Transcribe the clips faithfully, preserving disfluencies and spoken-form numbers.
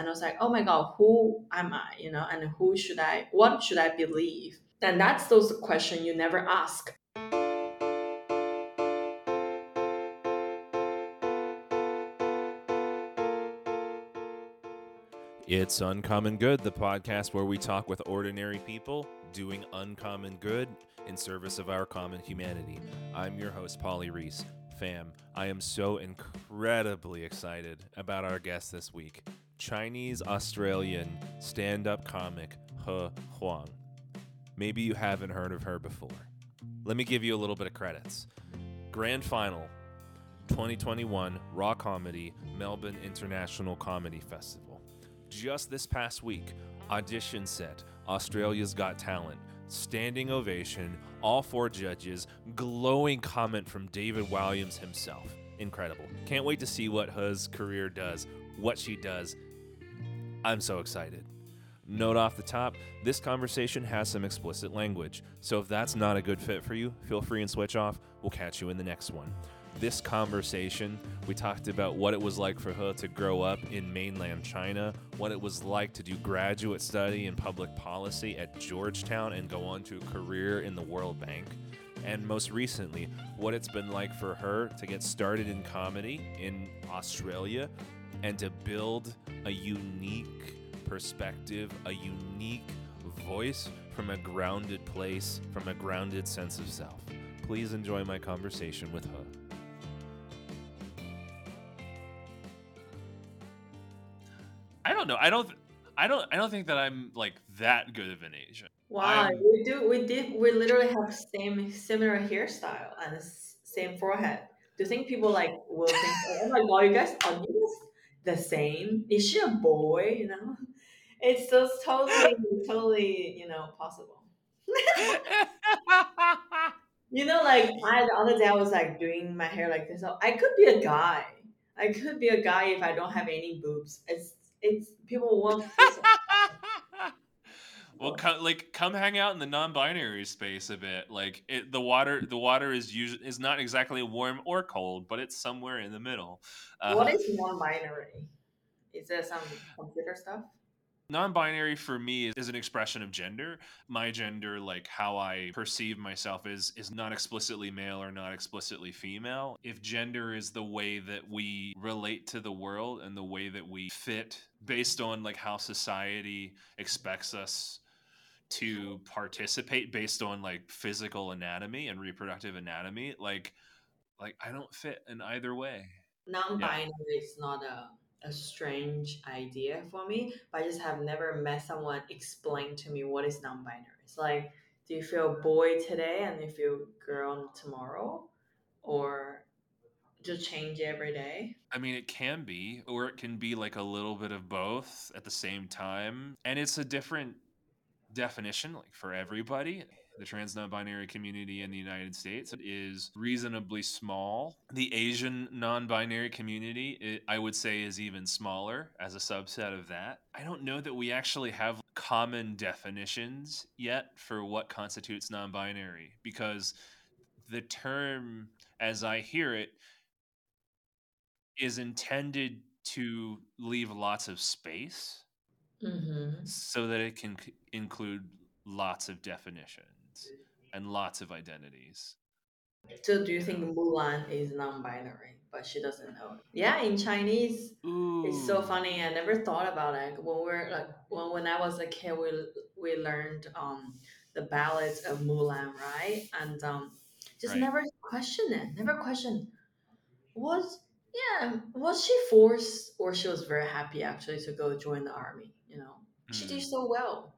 and I was like, oh my God, who am I, you know, and who should I, what should I believe? Then that's those questions you never ask. It's Uncommon Good, the podcast where we talk with ordinary people doing uncommon good in service of our common humanity. I'm your host, Polly Reese. Fam, I am so incredibly excited about our guest this week, Chinese-Australian stand-up comic He Huang. Maybe you haven't heard of her before. Let me give you a little bit of credits. Grand Final twenty twenty-one Raw Comedy Melbourne International Comedy Festival. Just this past week, audition set, Australia's Got Talent, standing ovation, all four judges, glowing comment from David Walliams himself. Incredible. Can't wait to see what He's career does, what she does. I'm so excited. Note off the top, this conversation has some explicit language, so if that's not a good fit for you, feel free and switch off. We'll catch you in the next one. This conversation, we talked about what it was like for her to grow up in mainland China, what it was like to do graduate study in public policy at Georgetown and go on to a career in the World Bank, and most recently, what it's been like for her to get started in comedy in Australia and to build a unique perspective, a unique voice from a grounded place, from a grounded sense of self. Please enjoy my conversation with her. I don't know. I don't. I don't. I don't think that I'm like that good of an Asian. Wow, I'm, we do. We did. We literally have same similar hairstyle and same forehead. Do you think people like will think, oh my God, you guys are you guys the same? Is she a boy? You know, it's just totally, totally, you know, possible. You know, like I, the other day I was like doing my hair like this. So I could be a guy. I could be a guy if I don't have any boobs. It's It's people won't. Well, come, like come hang out in the non-binary space a bit. Like it, the water, the water is usually is not exactly warm or cold, but it's somewhere in the middle. Uh, what is non-binary? Is that some computer stuff? Non-binary for me is, is an expression of gender. My gender, like how I perceive myself, is is not explicitly male or not explicitly female. If gender is the way that we relate to the world and the way that we fit based on like how society expects us to participate based on like physical anatomy and reproductive anatomy, like like I don't fit in either way. Non-binary yeah. is not a a strange idea for me, but I just have never met someone explain to me what is non-binary. It's like, do you feel boy today and you feel girl tomorrow, or just change every day? I mean, it can be, or it can be like a little bit of both at the same time, and it's a different definition like for everybody. The trans non-binary community in the United States is reasonably small. The Asian non-binary community, it, I would say, is even smaller as a subset of that. I don't know that we actually have common definitions yet for what constitutes non-binary, because the term, as I hear it, is intended to leave lots of space mm-hmm. so that it can c- include lots of definitions and lots of identities. So do you think Mulan is non-binary, but she doesn't know it? Yeah, in Chinese, Ooh. It's so funny. I never thought about it. When we're like, when when I was a kid, we we learned um the ballads of Mulan, right? And um, just right. never questioned it. Never questioned. Was yeah, was she forced, or she was very happy actually to go join the army? You know, mm. she did so well,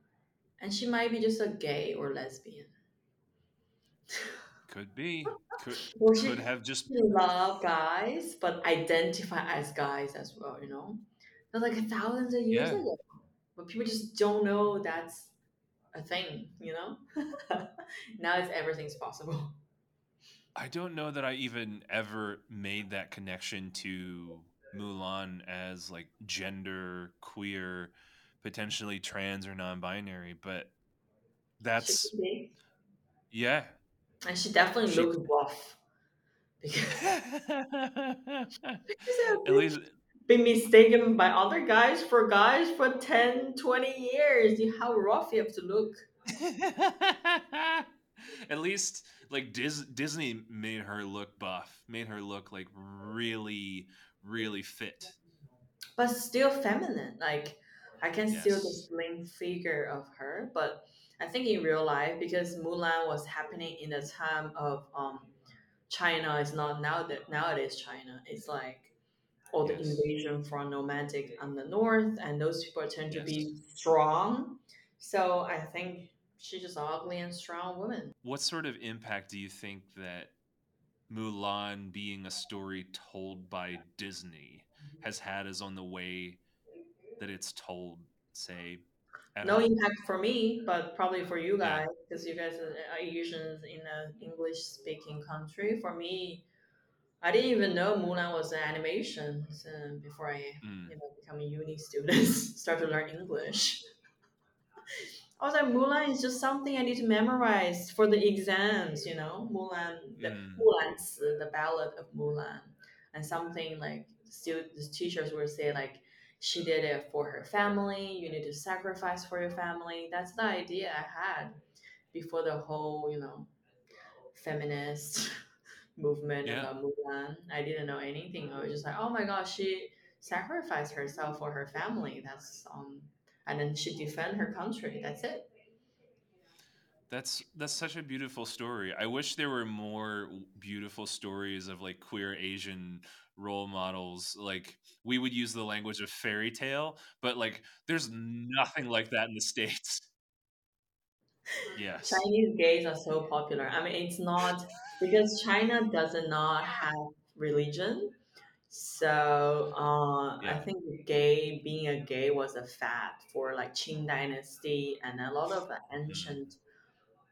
and she might be just a gay or lesbian. Could be. Could, well, could have just love guys, but identify as guys as well, you know? That's like thousands of years yeah. ago. But people just don't know that's a thing, you know? Now it's everything's possible. I don't know that I even ever made that connection to Mulan as like gender, queer, potentially trans or non-binary, but that's... Yeah. And she definitely she... looks buff. Because... At least been mistaken by other guys for guys for ten, twenty years. How rough you have to look. At least like Dis- Disney made her look buff, made her look like really, really fit. But still feminine. Like I can yes. still the slim figure of her, but I think in real life, because Mulan was happening in the time of um, China, it's not now that nowadays China. It's like all the yes. invasion from nomadic on the north, and those people tend to yes. be strong. So I think she's just an ugly and strong woman. What sort of impact do you think that Mulan being a story told by Disney has had as on the way that it's told, say, at no home? Impact for me, but probably for you guys, because yeah. you guys are Asians in an English-speaking country. For me, I didn't even know Mulan was an animation so before I mm. you know, become a uni student, start to learn English. I was like, Mulan is just something I need to memorize for the exams, you know, Mulan, the mm. Mulan's, the ballad of Mulan, and something like still the teachers would say like, she did it for her family. You need to sacrifice for your family. That's the idea I had before the whole, you know, feminist movement yeah. about Mulan. I didn't know anything. I was just like, oh my gosh, she sacrificed herself for her family. That's um, and then she defend her country. That's it. That's that's such a beautiful story. I wish there were more beautiful stories of like queer Asian role models. Like we would use the language of fairy tale, but like there's nothing like that in the States. Yes. Chinese gays are so popular. I mean, it's not because China does not have religion. So uh, yeah. I think gay being a gay was a fad for like Qing dynasty and a lot of ancient mm-hmm.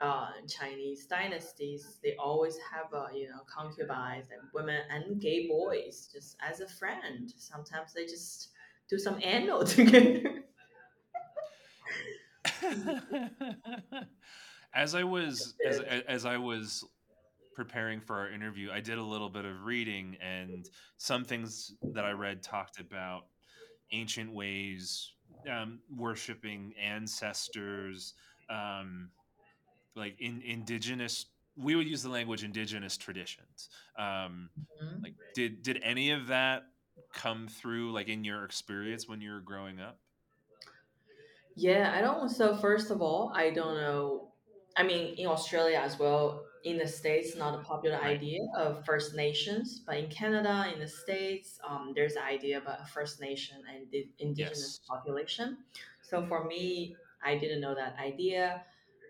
Uh, Chinese dynasties, they always have a, you know, concubines and women and gay boys just as a friend. Sometimes they just do some anal together. As I was as, as I was preparing for our interview, I did a little bit of reading, and some things that I read talked about ancient ways, um, worshiping ancestors, um, like in indigenous, we would use the language indigenous traditions. Um, mm-hmm. Like, did did any of that come through, like in your experience when you were growing up? Yeah, I don't. So first of all, I don't know. I mean, in Australia as well, in the States, not a popular right. idea of First Nations, but in Canada, in the States, um, there's the idea about First Nation and the indigenous yes. population. So for me, I didn't know that idea.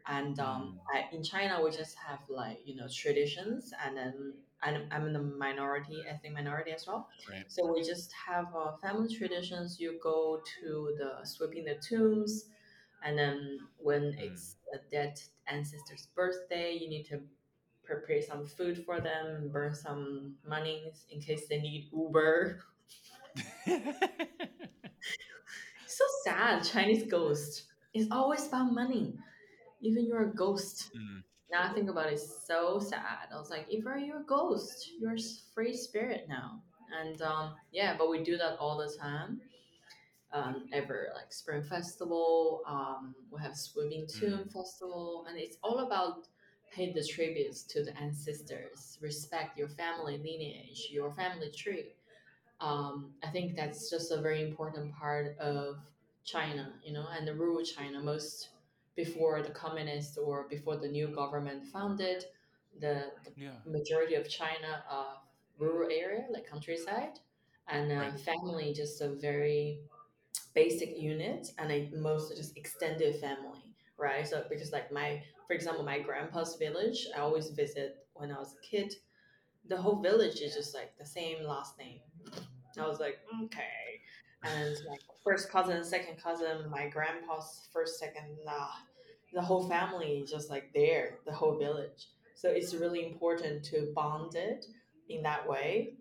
And um, I, in China, we just have like, you know, traditions, and then I'm, I'm in the minority, ethnic minority as well. Right. So we just have uh, family traditions. You go to the sweeping the tombs, and then when mm. it's a dead ancestor's birthday, you need to prepare some food for them, burn some monies in case they need Uber. It's so sad, Chinese ghost. It's always about money. Even you're a ghost. Mm. Now I think about it, it's so sad. I was like, if you're a ghost, you're a free spirit now. And um, yeah, but we do that all the time. Um, ever like Spring Festival, um, we have Swimming Tomb mm. Festival, and it's all about pay the tributes to the ancestors, respect your family lineage, your family tree. Um, I think that's just a very important part of China, you know, and the rural China most. Before the communist or before the new government founded, the, the yeah. majority of China uh, rural area, like countryside, and uh, right. family just a very basic unit, and it mostly just extended family, right? So because like my, for example, my grandpa's village, I always visit when I was a kid. The whole village is just like the same last name. I was like, okay. And like first cousin, second cousin, my grandpa's first, second, nah, the whole family is just like there, the whole village. So it's really important to bond it in that way.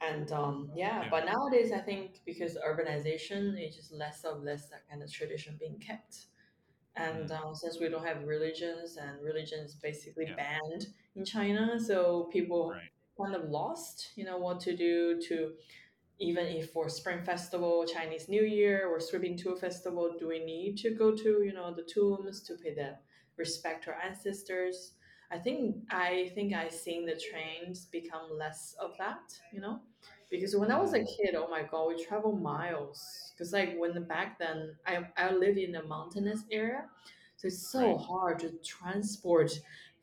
And um, yeah, yeah, but nowadays I think because urbanization, it's just less of less that kind of tradition being kept. And mm. um, since we don't have religions, and religion is basically yeah. banned in China, so people right. kind of lost, you know, what to do to even if for Spring Festival, Chinese New Year, or Sweeping Tool Festival, do we need to go to, you know, the tombs to pay them respect to our ancestors? I think I think I seen the trends become less of that, you know, because when I was a kid, oh my god, we travel miles. Because like when back then, I I live in a mountainous area, so it's so Right. hard to transport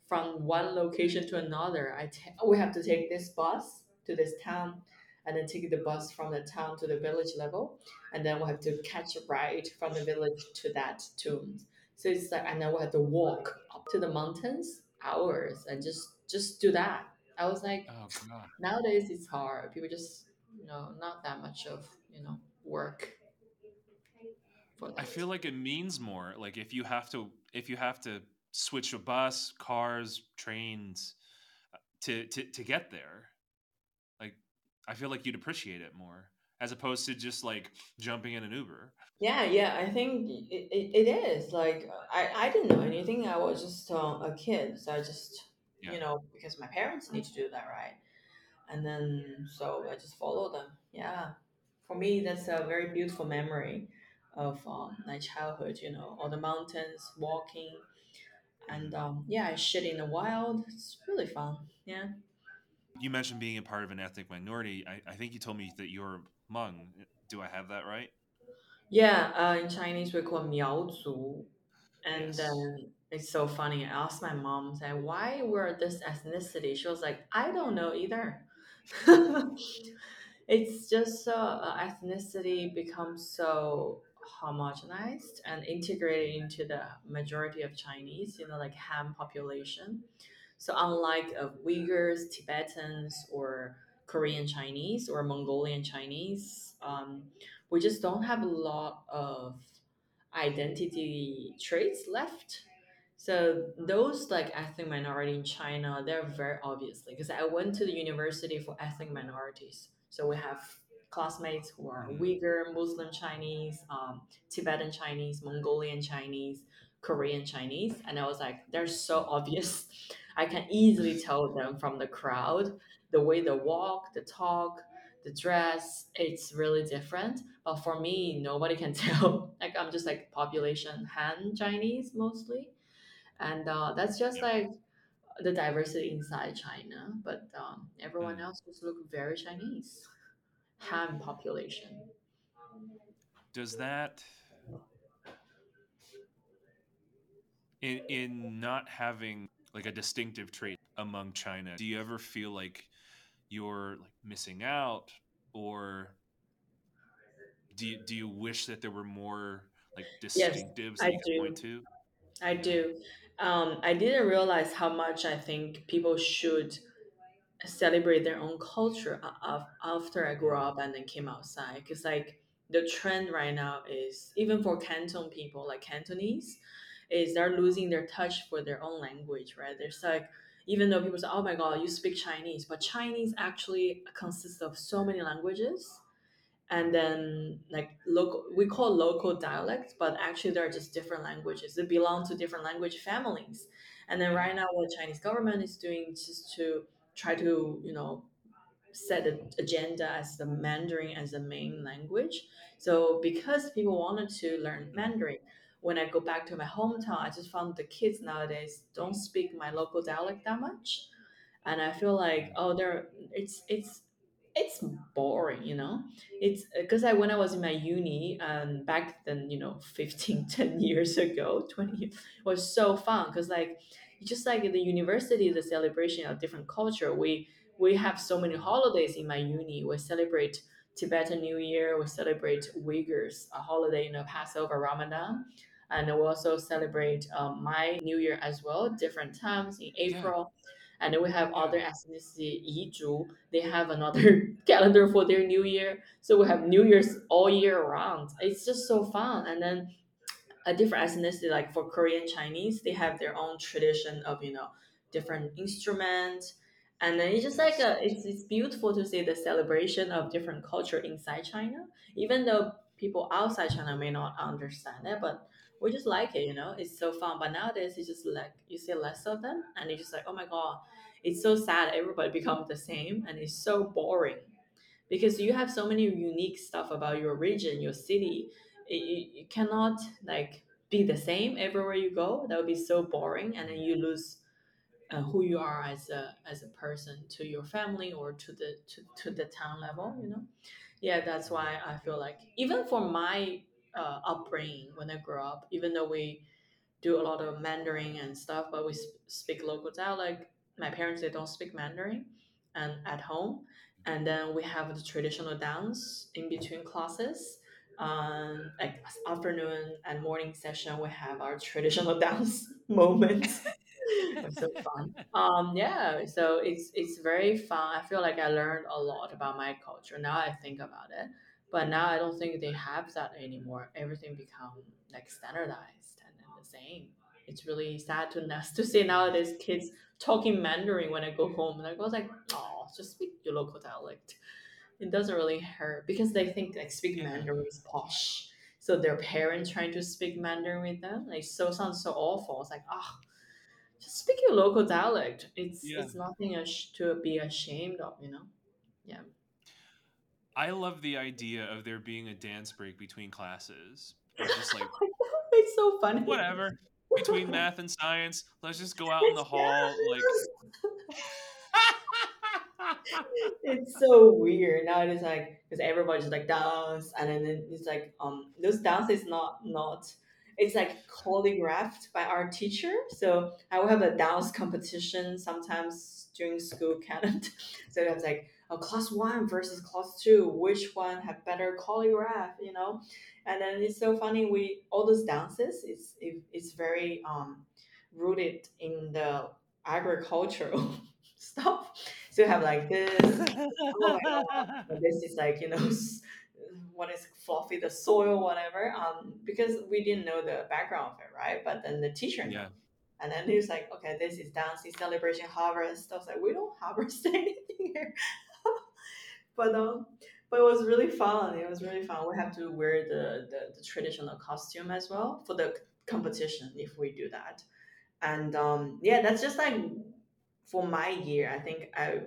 from one location to another. I ta- we have to take this bus to this town, and then take the bus from the town to the village level, and then we have to catch a ride from the village to that tomb. So it's like, and then we have to walk up to the mountains hours and just just do that. I was like, Oh God. nowadays it's hard. People just you know not that much of you know work for I that. feel like it means more. Like if you have to, if you have to switch a bus, cars, trains to to, to get there, like I feel like you'd appreciate it more as opposed to just like jumping in an Uber. Yeah, yeah, I think it, it, it is. Like, I, I didn't know anything. I was just um, a kid. So I just, Yeah. you know, because my parents need to do that, right? And then, so I just follow them. Yeah. For me, that's a very beautiful memory of um, my childhood, you know, all the mountains, walking, and um, yeah, shit in the wild. It's really fun. Yeah. You mentioned being a part of an ethnic minority. I, I think you told me that you're Hmong. Do I have that right? Yeah, uh, in Chinese we call Miao Zhu, and Yes. then it's so funny. I asked my mom, say, why we're this ethnicity? She was like, I don't know either. It's just uh, uh, ethnicity becomes so homogenized and integrated into the majority of Chinese, you know, like Han population. So unlike of Uyghurs, Tibetans, or Korean Chinese or Mongolian Chinese, um, we just don't have a lot of identity traits left. So those like ethnic minority in China, they're very obviously because I went to the university for ethnic minorities. So we have classmates who are Mm. Uyghur, Muslim Chinese, um, Tibetan Chinese, Mongolian Chinese, Korean Chinese, and I was like, they're so obvious. I can easily tell them from the crowd, the way they walk, the talk, the dress. It's really different. But for me, nobody can tell. Like I'm just like population Han Chinese mostly, and uh, that's just Yeah. like the diversity inside China. But um, everyone Mm. else just look very Chinese. Han population. Does that in in not having like a distinctive trait among China, do you ever feel like you're like missing out, or do you, do you wish that there were more like Yes, distinctives that I you could point do. to? I Yeah. do. Um, I didn't realize how much I think people should celebrate their own culture a- af- after I grew Mm. up and then came outside. Because like the trend right now is even for Canton people, like Cantonese, is they're losing their touch for their own language, right? There's like even though people say, "Oh my God, you speak Chinese," but Chinese actually consists of so many languages, and then like local we call local dialects, but actually they're just different languages. They belong to different language families. And then right Mm. now what Chinese government is doing is just to try to you know set an agenda as the Mandarin as the main language. So because people wanted to learn Mandarin, when I go back to my hometown, I just found the kids nowadays don't speak my local dialect that much, and I feel like Mm. oh, they're it's it's it's boring, you know. It's because I when I was in my uni um, back then, you know, fifteen, ten years ago, twenty, it was so fun because like just like in the university, the celebration of different culture, we we have so many holidays in my uni. We celebrate Tibetan New Year, we celebrate Uyghurs a holiday, you know, Passover, Ramadan, and we also celebrate um, my New Year as well, different times in Yeah, April. And then we have yeah. other ethnicity, Yi Zhu, they have another calendar for their New Year. So we have New Year's all year round. It's just so fun. And then a different ethnicity, like for Korean Chinese, they have their own tradition of you know different instrument, and then it's just like Yes. a, it's it's beautiful to see the celebration of different culture inside China, even though people outside China may not understand it, but we just like it, you know. It's so fun. But nowadays, it's just like you see less of them, and it's just like oh my god, it's so sad. Everybody becomes the same, and it's so boring because you have so many unique stuff about your region, your city. You cannot like be the same everywhere you go. That would be so boring, and then you lose uh, who you are as a as a person to your family or to the to, to the town level. You know, yeah, that's why I feel like even for my uh, upbringing when I grew up, even though we do a lot of Mandarin and stuff, but we sp- speak local dialect. Like my parents, they don't speak Mandarin, and at home, and then we have the traditional dance in between classes. Um, like afternoon and morning session, we have our traditional dance moments. It's so fun. Um, yeah, so it's it's very fun. I feel like I learned a lot about my culture. Now I think about it, but now I don't think they have that anymore. Everything become like standardized and then the same. It's really sad to n- to see nowadays kids talking Mandarin when I go home. And I was like, oh, just speak your local dialect. It doesn't really hurt because they think like speaking Mandarin is posh. So their parents trying to speak Mandarin with them, like so sounds so awful. It's like, ah, oh, just speak your local dialect. It's yeah. it's nothing ash- to be ashamed of, you know? Yeah. I love the idea of there being a dance break between classes. Just like, it's so funny. Whatever. Between math and science, let's just go out in the hall. Yeah. Like. It's so weird now. It is like because everybody's like dance, and then it's like um those dance is not not it's like choreographed by our teacher. So I will have a dance competition sometimes during school calendar. So that's like a class one versus class two, which one have better choreograph, you know? And then it's so funny. We all those dances. It's it, it's very um rooted in the agricultural stuff. So you have like this. Oh my God. This is like, you know, what is fluffy, the soil, whatever. Um, because we didn't know the background of it, right? But then the teacher knew. Yeah. And then he was like, okay, this is dance, it's celebration, harvest. I was like, we don't harvest anything here. but um, but it was really fun. It was really fun. We have to wear the, the, the traditional costume as well for the competition if we do that. And um, yeah, that's just like for my year. I think I,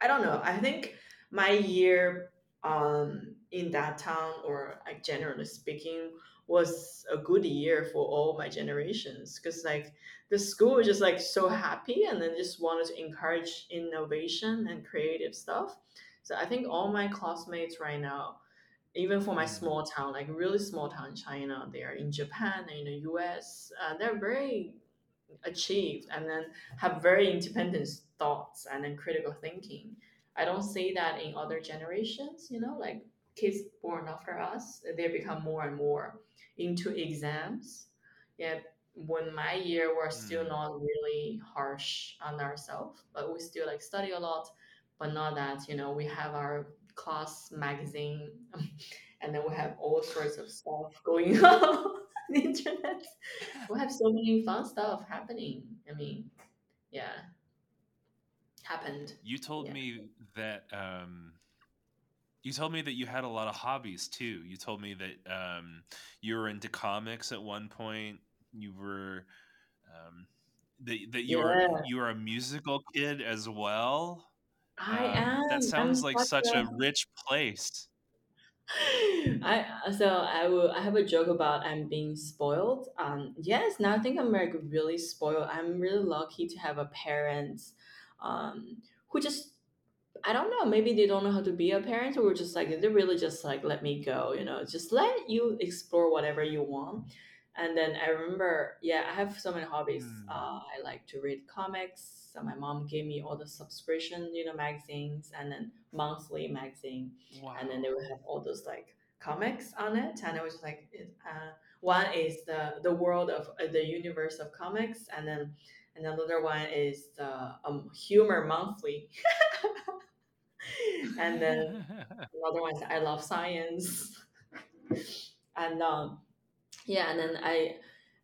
I don't know. I think my year um, in that town, or like generally speaking, was a good year for all my generations. Because like the school was just like so happy, and then just wanted to encourage innovation and creative stuff. So I think all my classmates right now, even for my small town, like really small town in China, they are in Japan and in the U S. Uh, they're very achieved and then have very independent thoughts and then critical thinking. I don't see that in other generations, you know, like kids born after us, they become more and more into exams. Yeah, when my year we're still not really harsh on ourselves, but we still like study a lot, but not that, you know, we have our class magazine and then we have all sorts of stuff going on the internet. We have so many fun stuff happening. I mean, yeah, happened. You told yeah. me that um, you told me that you had a lot of hobbies too. You told me that um, you were into comics at one point. You were um, that that you yeah. were you were a musical kid as well. I um, am. That sounds I'm like such a... a rich place. I so I will I have a joke about I'm being spoiled. Um yes, now I think I'm like really spoiled. I'm really lucky to have a parent um who just I don't know, maybe they don't know how to be a parent, or just like they really just like let me go, you know, just let you explore whatever you want. And then I remember, yeah, I have so many hobbies. Mm. Uh, I like to read comics. So my mom gave me all the subscription, you know, magazines, and then monthly magazine. Wow. And then they would have all those like comics on it. And I was just like, uh, one is the the world of uh, the universe of comics, and then and another one is the uh, um, humor monthly. And then another one is I love science. And um. Yeah, and then I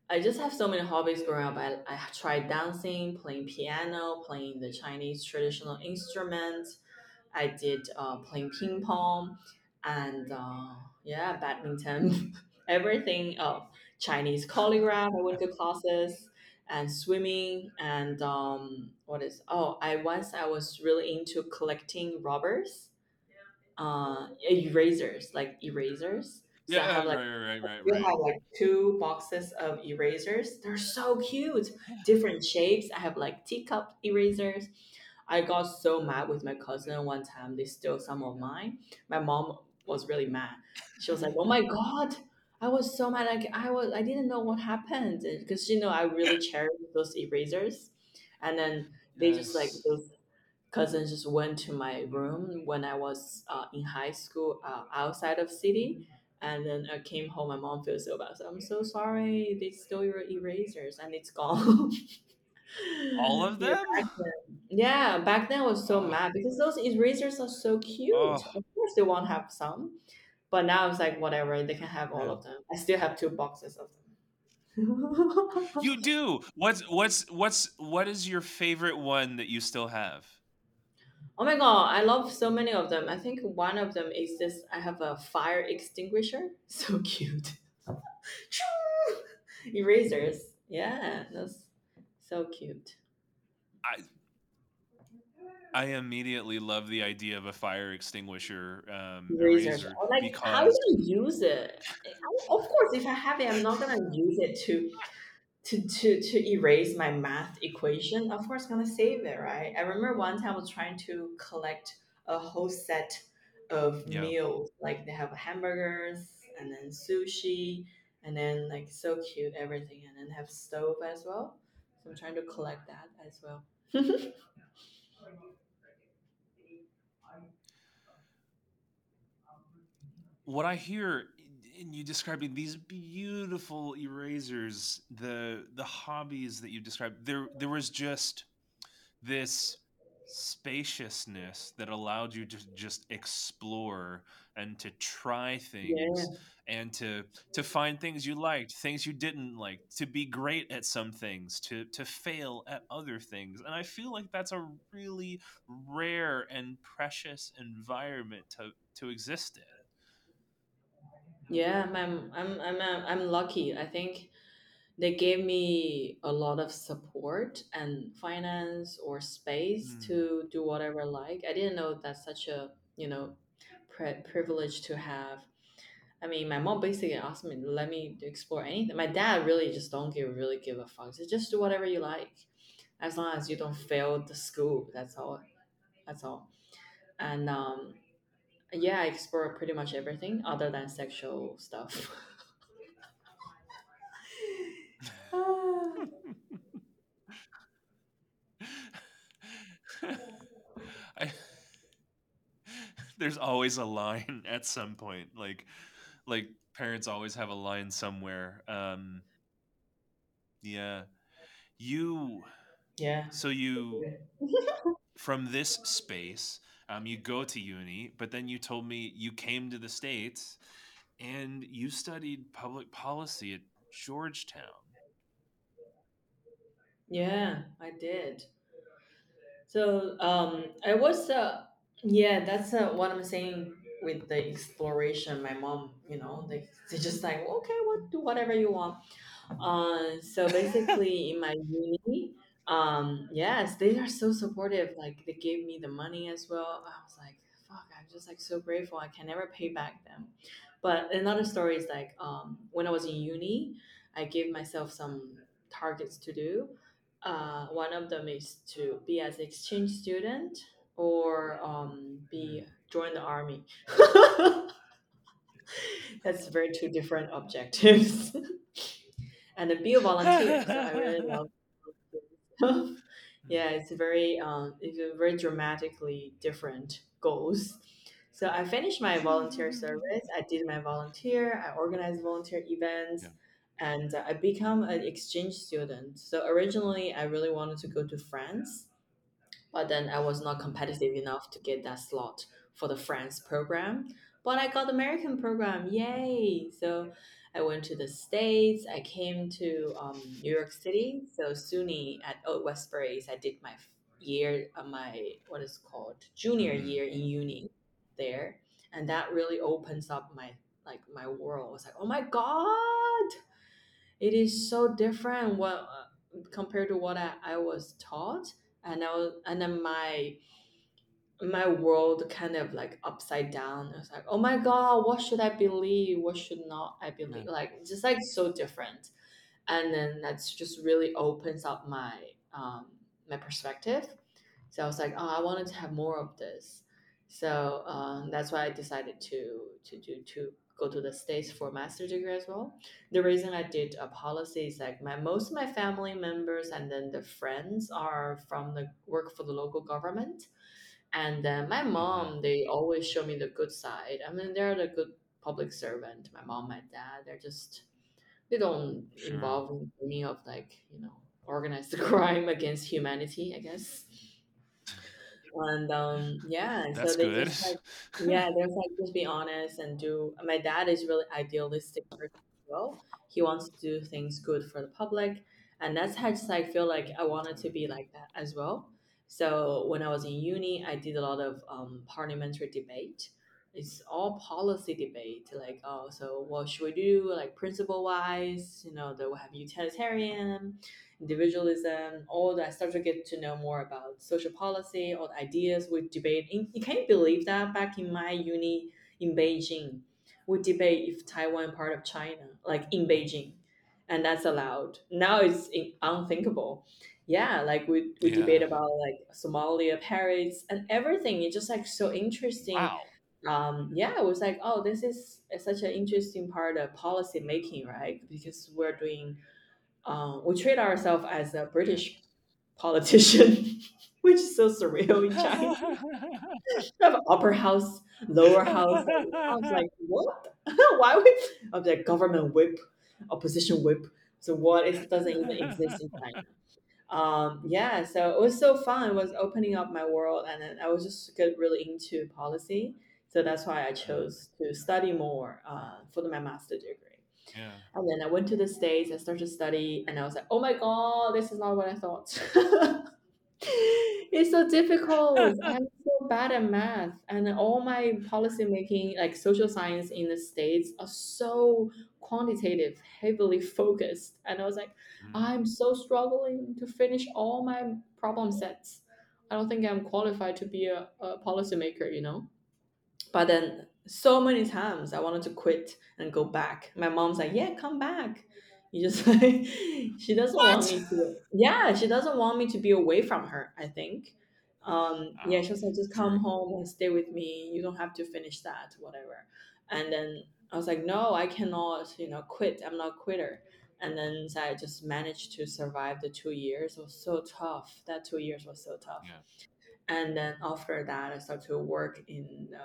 I just have so many hobbies growing up. I, I tried dancing, playing piano, playing the Chinese traditional instruments. I did uh, playing ping pong and, uh, yeah, badminton. Everything. Oh, Chinese calligraphy. I went to classes and swimming and um, what is... Oh, I once I was really into collecting rubbers. uh, erasers, like erasers. So yeah, I have, like, right, right, right, I right. have like two boxes of erasers. They're so cute, different shapes. I have like teacup erasers. I got so mad with my cousin one time. They stole some of mine. My mom was really mad. She was like, "Oh my god, I was so mad. Like I was, I didn't know what happened because you know I really cherish those erasers." And then they yes. just like those cousins just went to my room when I was uh, in high school uh, outside of city. And then I came home. My mom feels so bad. So I'm so sorry. They stole your erasers, and it's gone. All of them? Yeah, back then, yeah, back then I was so mad because those erasers are so cute. Oh. Of course, they won't have some, but now it's like whatever. They can have all yeah. of them. I still have two boxes of them. You do. What's what's what's what is your favorite one that you still have? Oh my god, I love so many of them. I think one of them is this. I have a fire extinguisher. So cute. Erasers. Yeah, that's so cute. I I immediately love the idea of a fire extinguisher um, eraser. Like, because... how do you use it? Of course, if I have it, I'm not gonna use it to to to to erase my math equation. Of course, gonna save it, right? I remember one time I was trying to collect a whole set of yeah. meals. Like they have hamburgers and then sushi and then like so cute everything, and then have stove as well. So I'm trying to collect that as well. What I hear in you describing these beautiful erasers, the the hobbies that you described, there there was just this spaciousness that allowed you to just explore and to try things yeah. and to to find things you liked, things you didn't like, to be great at some things, to to fail at other things. And I feel like that's a really rare and precious environment to to exist in. Yeah, I'm I'm I'm I'm lucky. I think they gave me a lot of support and finance or space mm. to do whatever I like. I didn't know that's such a, you know, pri- privilege to have. I mean, my mom basically asked me, let me explore anything. My dad really just don't give really give a fuck. So just do whatever you like, as long as you don't fail the school. That's all. That's all. And um. Yeah, I explore pretty much everything other than sexual stuff. I, there's always a line at some point. Like, like parents always have a line somewhere. Um, yeah, you. Yeah. So you from this space. Um, you go to uni, but then you told me you came to the States and you studied public policy at Georgetown. Yeah, I did. So um, I was, uh, yeah, that's uh, what I'm saying with the exploration. My mom, you know, they they just like, okay, what do whatever you want. Uh, so basically in my uni, um yes they are so supportive. Like they gave me the money as well. I was like, fuck, I'm just like so grateful. I can never pay back them. But another story is like um when I was in uni, I gave myself some targets to do. Uh one of them is to be as an exchange student or um be join the army. That's very two different objectives. And then be a volunteer. So I really love yeah, it's very um, it's a very dramatically different goals. So I finished my volunteer service. I did my volunteer. I organized volunteer events, yeah. and uh, I become an exchange student. So originally, I really wanted to go to France, but then I was not competitive enough to get that slot for the France program. But I got the American program. Yay! So I went to the States. I came to um, New York City. So SUNY at Old Westbury, I did my year, uh, my what is called junior year in uni there, and that really opens up my like my world. I was like, oh my god, it is so different what uh, compared to what I, I was taught, and I was, and then my my world kind of like upside down. It's like, oh my god, what should I believe? What should not I believe? Yeah. Like just like so different, and then that's just really opens up my um my perspective. So I was like, oh, I wanted to have more of this. So um, that's why I decided to to do to go to the States for a master's degree as well. The reason I did a policy is like my most of my family members and then the friends are from the work for the local government. And uh, my mom, they always show me the good side. I mean, they're the good public servant. My mom, my dad, they're just, they don't Sure. involve in any of like, you know, organized crime against humanity, I guess. And um, yeah, That's so they good. just like, yeah, they're like, just be honest and do. My dad is really idealistic person as well. He wants to do things good for the public. And that's how just, I feel like I wanted to be like that as well. So when I was in uni, I did a lot of um, parliamentary debate. It's all policy debate, like, oh, so what should we do, like principle-wise, you know, that we have utilitarian, individualism, all that. I started to get to know more about social policy, all the ideas we debate. And you can't believe that back in my uni in Beijing, we debate if Taiwan is part of China, like in Beijing, and that's allowed. Now it's unthinkable. Yeah, like we, we yeah. debate about like Somalia, Paris, and everything. It's just like so interesting. Wow. Um, yeah, it was like, oh, this is such an interesting part of policy making, right? Because we're doing, um, we treat ourselves as a British politician, which is so surreal in China. We have upper house, lower house. I was like, what? Why would I was like government whip, opposition whip? So what? It doesn't even exist in China. Um, yeah, so it was so fun. It was opening up my world, and then I was just get really into policy. So that's why I chose to study more uh, for my master's degree. Yeah. And then I went to the States. I started to study, and I was like, "Oh my god, this is not what I thought." It's so difficult. I'm so bad at math, and all my policy making, like social science in the States, are so quantitative, heavily focused. And I was like, I'm so struggling to finish all my problem sets. I don't think I'm qualified to be a, a policymaker, you know. But then so many times I wanted to quit and go back. My mom's like, yeah, come back. You just like, she doesn't what? want me to, yeah, she doesn't want me to be away from her, I think. Um, yeah, she was like, just come home and stay with me. You don't have to finish that, whatever. And then I was like, no, I cannot, you know, quit. I'm not a quitter. And then so I just managed to survive the two years. It was so tough. That two years was so tough. Yeah. And then after that, I started to work in the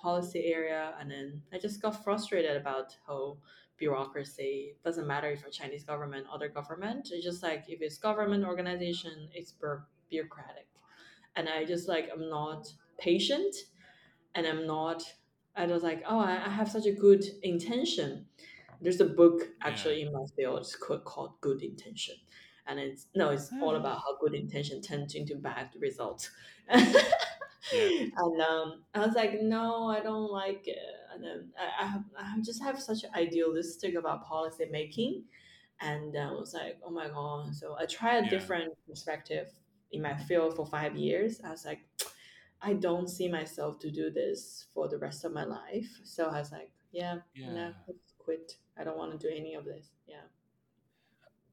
policy area. And then I just got frustrated about how bureaucracy, it doesn't matter if it's Chinese government, other government. It's just like if it's government organization, it's bureaucratic. And I just like, I'm not patient and I'm not... I was like, oh, I have such a good intention. There's a book actually yeah. in my field, it's called Good Intention. And it's, no, it's all about how good intention turns into bad results. yeah. And um, I was like, no, I don't like it. And then I, I, have, I just have such an idealistic about policy making. And I was like, oh my God. So I tried a yeah. different perspective in my field for five years. I was like, I don't see myself to do this for the rest of my life. So I was like, yeah, yeah. nah, let's quit. I don't want to do any of this. Yeah.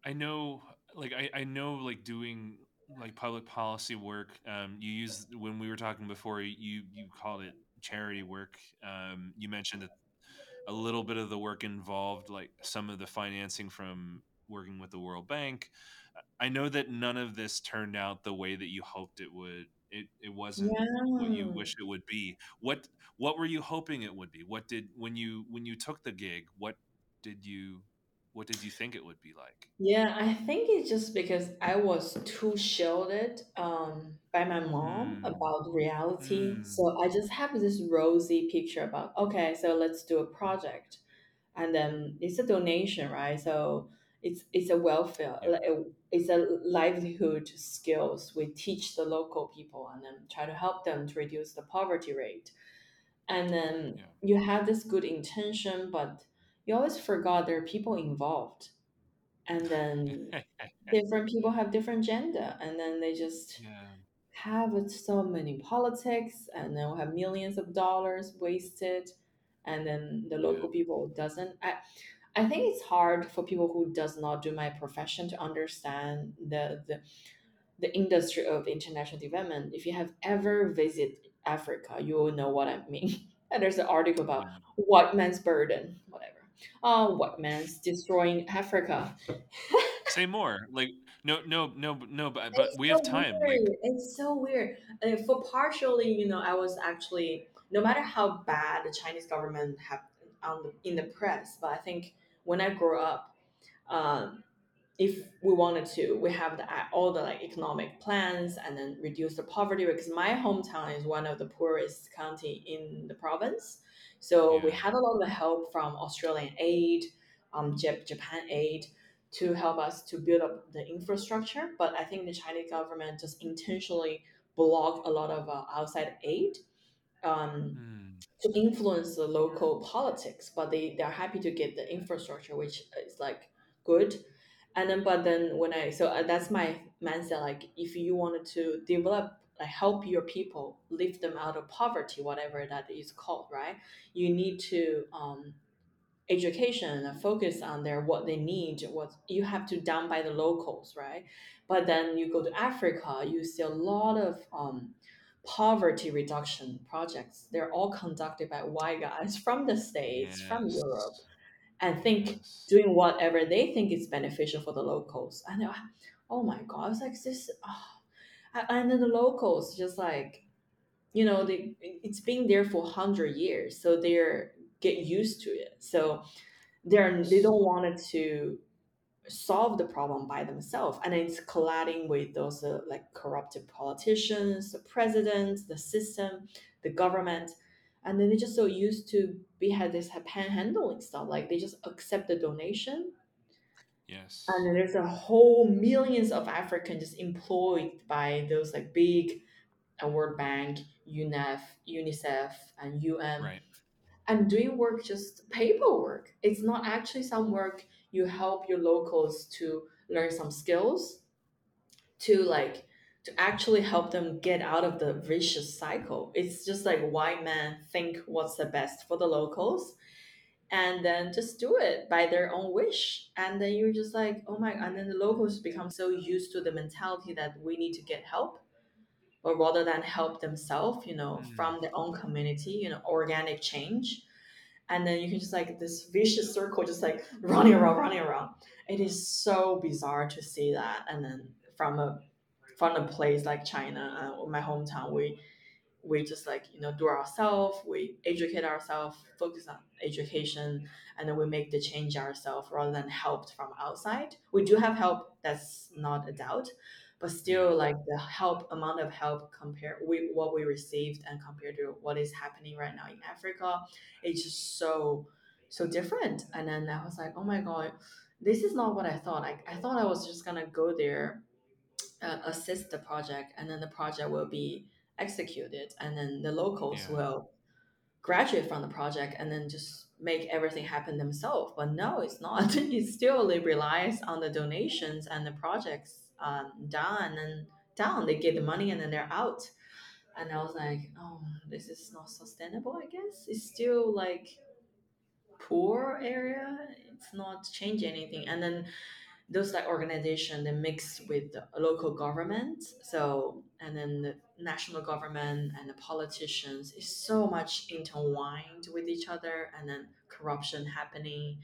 I know, like, I, I know, like, doing, like, public policy work, um, you use, when we were talking before, you, you called it charity work. Um, you mentioned that a little bit of the work involved, like, some of the financing from working with the World Bank. I know that none of this turned out the way that you hoped it would. It it wasn't yeah. what you wish it would be. What what were you hoping it would be? What did when you when you took the gig? What did you what did you think it would be like? Yeah, I think it's just because I was too shielded um, by my mom mm. about reality. Mm. So I just have this rosy picture about okay, so let's do a project, and then it's a donation, right? So it's it's a welfare. Yeah. Like, it's a livelihood skills we teach the local people and then try to help them to reduce the poverty rate. And then yeah. you have this good intention, but you always forgot there are people involved. And then different people have different gender. And then they just, yeah. have so many politics, and then we have millions of dollars wasted, and then the local Yeah. people doesn't. I, I think it's hard for people who does not do my profession to understand the the the industry of international development. If you have ever visited Africa, you will know what I mean. And there's an article about Yeah. white man's burden, whatever. Uh, white man's destroying Africa. Say more. Like no, no, no, no. But but It's we have so time. Like weird. It's so weird. And for partially, you know, I was actually, no matter how bad the Chinese government have on the, in the press, but I think when I grow up, um, if we wanted to, we have the, all the like economic plans and then reduce the poverty rate, because my hometown is one of the poorest county in the province. So we yeah, had a lot of help from Australian aid, um, Jap- Japan aid to help us to build up the infrastructure. But I think the Chinese government just intentionally blocked a lot of uh, outside aid um, mm, to influence the local politics, but they, they're happy to get the infrastructure, which is like good. And then, but then when I, so uh, that's my mindset, like if you wanted to develop, like help your people, lift them out of poverty, whatever that is called, right? You need to, um, education and focus on their what they need, what you have to down by the locals, right? But then you go to Africa, you see a lot of um, poverty reduction projects. They're all conducted by white guys from the States, from Europe, yes, and think yes. doing whatever they think is beneficial for the locals. And I, oh my god, I was like this. Oh. And then the locals just like you know they it's been there for one hundred years, so they're get used to it, so they're they Yes. don't want it to solve the problem by themselves, and it's colliding with those uh, like corrupted politicians, the president, the system, the government, and then they're just so used to we had this panhandling stuff, like they just accept the donation, and Yes. then there's a whole millions of Africans just employed by those like big uh, World Bank, UNEF, UNICEF, and U N, Right. and doing work just paperwork. It's not actually some work you help your locals to learn some skills to like to actually help them get out of the vicious cycle. It's just like white men think what's the best for the locals and then just do it by their own wish. And then you're just like, oh my, and then the locals become so used to the mentality that we need to get help but rather than help themselves, you know, Mm. from their own community, you know, organic change. And then you can just like this vicious circle, just like running around, running around. It is so bizarre to see that. And then from a from a place like China, uh, my hometown, we we just like you know do ourselves, we educate ourselves, focus on education, and then we make the change ourselves rather than helped from outside. We do have help, that's not a doubt, but still Yeah. like the help amount of help compared we what we received and compared to what is happening right now in Africa, it's just so so different. And then I was like, oh my god, this is not what I thought. I, I thought I was just gonna go there, uh, assist the project, and then the project will be executed, and then the locals Yeah. will graduate from the project and then just make everything happen themselves. But no, it's not. It still they relies on the donations and the projects um, done and down. They get the money and then they're out. And I was like, oh, this is not sustainable. I guess it's still like poor area. It's not change anything. And then those like organization they mix with the local government, so and then the national government and the politicians is so much intertwined with each other, and then corruption happening,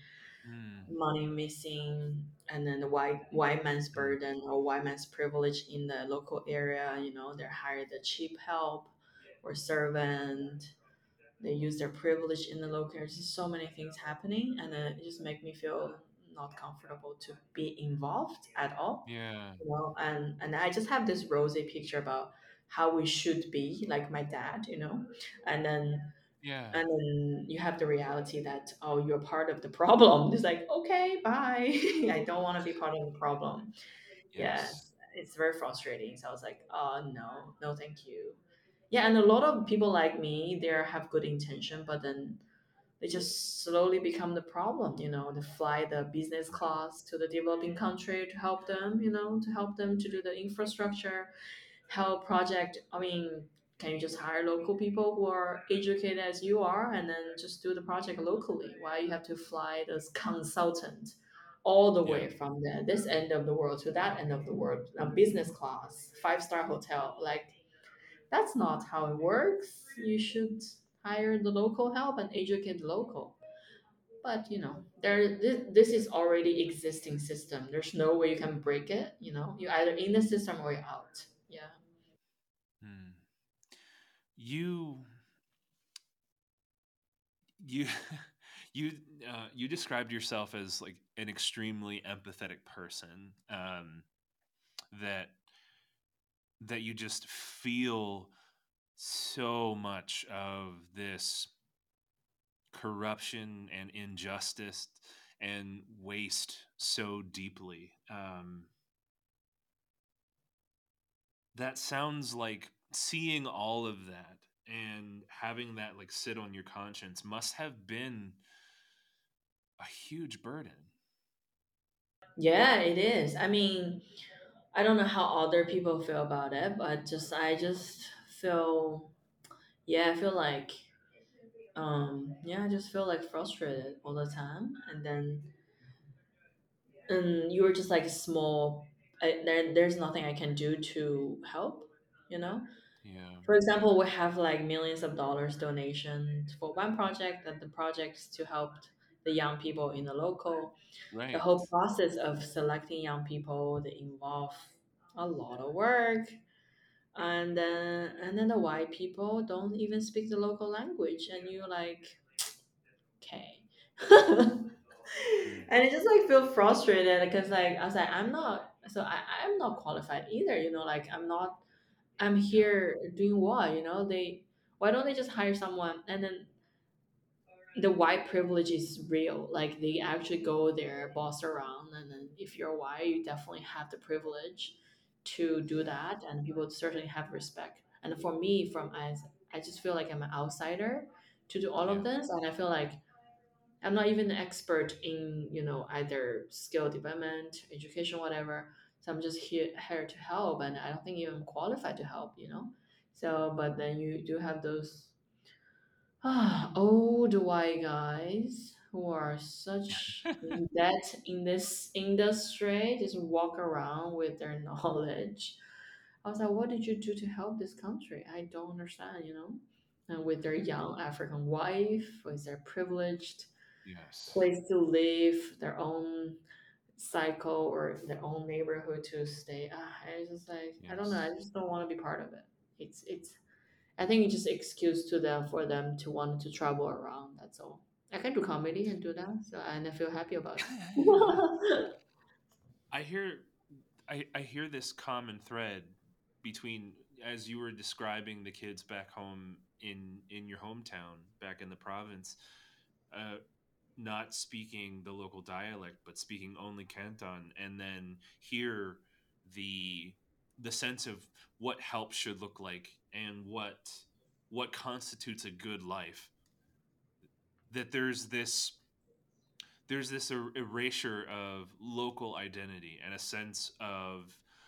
Mm. money missing, and then the white white man's Mm. burden or white man's privilege in the local area. You know, they hire the cheap help or servant, they use their privilege in the local area. There's just so many things happening, and uh, it just make me feel not comfortable to be involved at all. Yeah. You know, and and I just have this rosy picture about how we should be, like my dad, you know, and then Yeah. and then you have the reality that oh, you're part of the problem. It's like okay, bye. I don't want to be part of the problem. Yeah, Yes. it's very frustrating. So I was like, oh no, no, thank you. Yeah, and a lot of people like me, they have good intention, but then they just slowly become the problem. You know, they fly the business class to the developing country to help them. You know, to help them to do the infrastructure, Hell project, I mean, can you just hire local people who are educated as you are and then just do the project locally? Why you have to fly this consultant all the yeah. way from the, this end of the world to that end of the world, a business class, five-star hotel? Like, that's not how it works. You should hire the local help and educate the local. But, you know, there this, this is already existing system. There's no way you can break it, you know. You're either in the system or you're out. Yeah. Hmm. You, you, you, uh, you described yourself as like an extremely empathetic person, um, that, that you just feel so much of this corruption and injustice and waste so deeply. Um, that sounds like seeing all of that and having that like sit on your conscience must have been a huge burden. Yeah, it is. I mean, I don't know how other people feel about it, but just I just feel, yeah, I feel like, um, yeah, I just feel like frustrated all the time. And then, and you were just like small. I, there, there's nothing I can do to help. You know, yeah. For example, we have like millions of dollars donation for one project, that the projects to help the young people in the local. Right. The whole process of selecting young people, they involve a lot of work, and then and then the white people don't even speak the local language, and you like, okay, and I just like feel frustrated because like I was like I'm not so I I'm not qualified either, you know, like I'm not. I'm here doing what, you know, they, why don't they just hire someone? And then the white privilege is real. Like they actually go there, boss around. And then if you're white, you definitely have the privilege to do that. And people certainly have respect. And for me, from as I just feel like I'm an outsider to do all yeah. of this. And I feel like I'm not even an expert in, you know, either skill development, education, whatever. I'm just here, here to help, and I don't think even qualified to help, you know. So, but then you do have those ah, old white guys who are such in debt in this industry, just walk around with their knowledge. I was like, what did you do to help this country? I don't understand, you know. And with their young African wife, with their privileged yes. place to live, their own cycle or their own neighborhood to stay. Ah, I just like yes. I don't know. I just don't want to be part of it. It's it's. I think it's just an excuse to them for them to want to travel around. That's all. I can do comedy and do that, so and I feel happy about it. I hear, I I hear this common thread between as you were describing the kids back home in in your hometown, back in the province. Uh, not speaking the local dialect, but speaking only Canton, and then here the the sense of what help should look like and what what constitutes a good life. That there's this there's this er- erasure of local identity and a sense of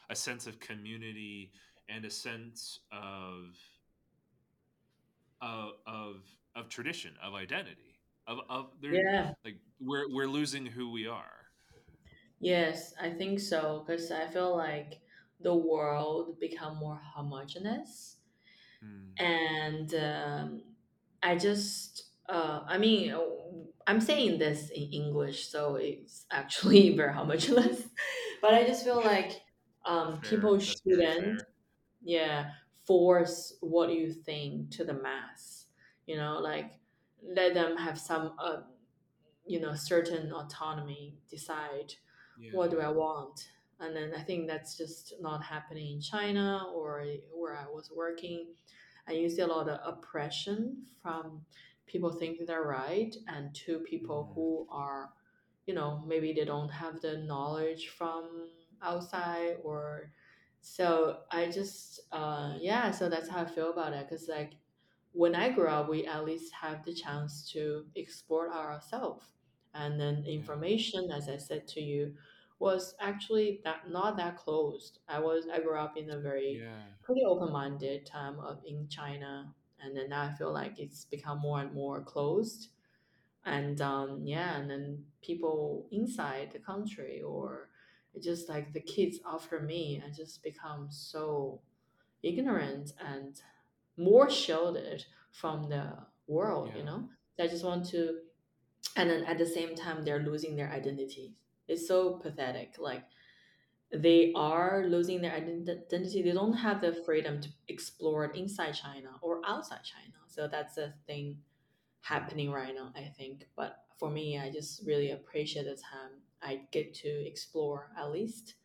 a sense of community and a sense of of of, of tradition, of identity. Of, of their, yeah. like we're we're losing who we are. Yes, I think so, because I feel like the world become more homogenous, mm. and um, I just uh, I mean I'm saying this in English, so it's actually very homogenous. But I just feel like um, people That's shouldn't yeah force what you think to the mass. You know, like. Let them have some, uh, you know, certain autonomy, decide yeah. what do I want. And then I think that's just not happening in China or where I was working. I used a lot of oppression from people thinking they're right and to people mm-hmm. who are, you know, maybe they don't have the knowledge from outside or so I just, uh, yeah, so that's how I feel about it. Because like, when I grew up, we at least have the chance to explore ourselves. And then information, as I said to you, was actually that not that closed. I was I grew up in a very yeah. pretty open-minded time of in China, and then I feel like it's become more and more closed. And um, yeah, and then people inside the country or just like the kids after me, I just become so ignorant and more shielded from the world, yeah. you know. I just want to, and then at the same time, they're losing their identity. It's so pathetic. Like they are losing their identity. They don't have the freedom to explore it inside China or outside China. So that's a thing happening right now, I think. But for me, I just really appreciate the time I get to explore at least.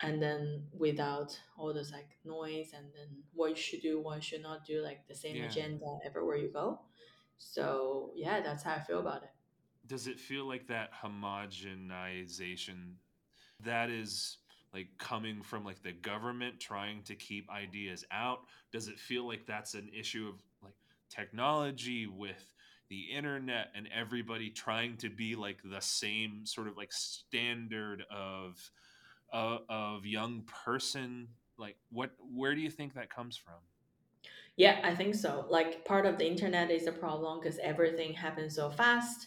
And then without all this like noise and then what you should do, what you should not do, like the same yeah. agenda everywhere you go. So yeah, that's how I feel about it. Does it feel like that homogenization that is like coming from like the government trying to keep ideas out? Does it feel like that's an issue of like technology with the internet and everybody trying to be like the same sort of like standard of uh, of young person? Like what, where do you think that comes from? Yeah, I think so. Like part of the internet is a problem because everything happens so fast.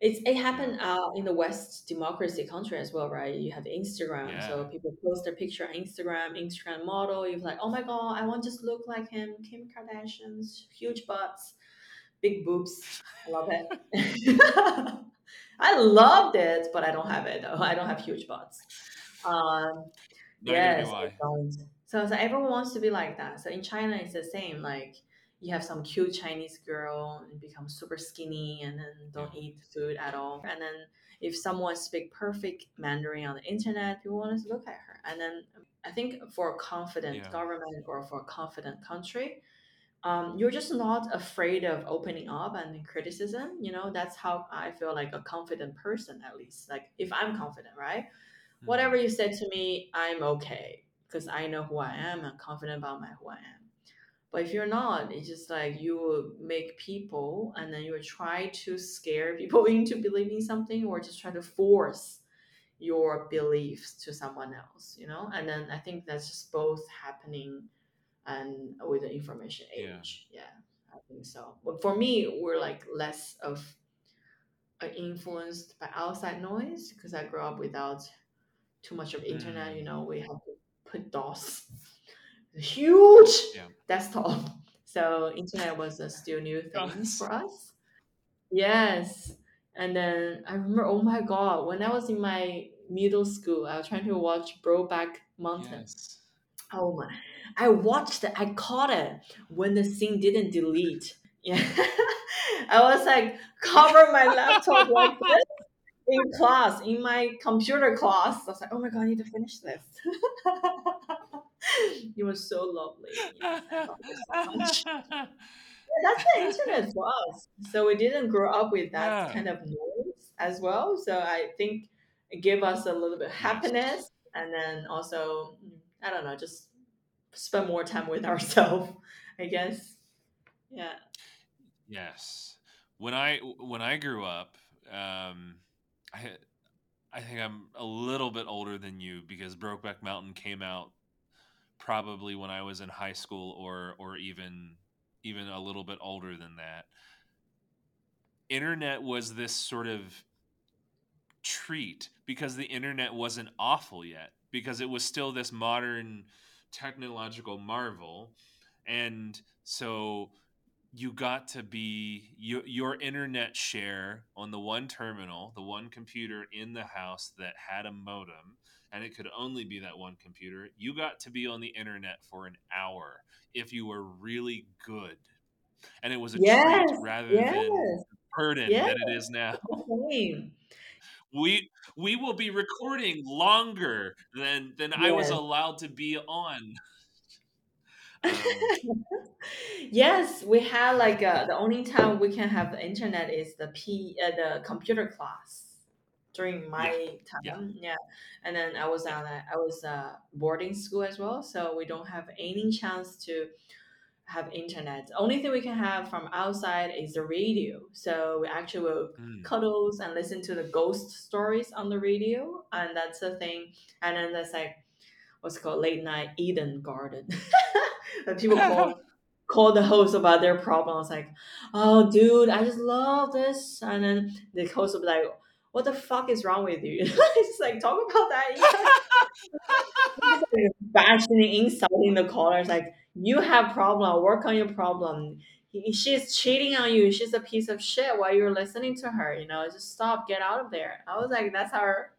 It's it happened uh, in the West democracy country as well, right? You have Instagram, yeah. so people post their picture on Instagram, Instagram model. You're like, oh my god, I want to just look like him, Kim Kardashian's huge butts, big boobs. I love it. I loved it, but I don't have it. I don't have huge butts. Um, yes, I don't. So, so everyone wants to be like that. So in China, it's the same. Like you have some cute Chinese girl and become super skinny and then don't eat food at all. And then if someone speaks perfect Mandarin on the internet, people want to look at her. And then I think for a confident yeah. government or for a confident country, um, you're just not afraid of opening up and criticism. You know, that's how I feel like a confident person, at least. Like if I'm confident, right? Mm. Whatever you said to me, I'm okay. Because I know who I am, I'm confident about my who I am. But if you're not, it's just like you will make people and then you will try to scare people into believing something or just try to force your beliefs to someone else, you know? And then I think that's just both happening and with the information age. Yeah, yeah I think so. But for me, we're like less of influenced by outside noise because I grew up without too much of internet, you know, we have to put DOS, huge yeah. desktop. So internet was a still new thing DOS. For us. Yes. And then I remember, oh my God, when I was in my middle school, I was trying to watch Brokeback Mountain. Yes. Oh my, I watched it. I caught it when the scene didn't delete. Yeah. I was like, cover my laptop like this. In class, in my computer class, I was like, oh my God, I need to finish this. It was so lovely. Yes, I loved it so much. That's the internet for us. So we didn't grow up with that yeah. kind of noise as well. So I think it gave us a little bit of happiness. And then also, I don't know, just spend more time with ourselves, I guess. Yeah. Yes. When I, when I grew up, um, I I think I'm a little bit older than you because Brokeback Mountain came out probably when I was in high school or or even even a little bit older than that. Internet was this sort of treat because the internet wasn't awful yet because it was still this modern technological marvel. And so you got to be your, your internet share on the one terminal, the one computer in the house that had a modem, and it could only be that one computer. You got to be on the internet for an hour if you were really good. And it was a yes, treat rather yes, than a burden yes, that it is now. Okay. We we will be recording longer than, than yes. I was allowed to be on. Um, yes, we had like a, the only time we can have the internet is the P uh, the computer class during my yeah, time. Yeah. yeah, and then I was on a, I was uh boarding school as well, so we don't have any chance to have internet. The only thing we can have from outside is the radio. So we actually will mm. cuddles and listen to the ghost stories on the radio. And that's the thing. And then that's like, what's it called? Late night Eden Garden. And people call, call the host about their problems. Like, oh, dude, I just love this. And then the host will be like, what the fuck is wrong with you? It's like, talk about that. Like, bashing, insulting the callers. Like, you have problem, work on your problem. She's cheating on you. She's a piece of shit while you're listening to her. You know, just stop, get out of there. I was like, that's our,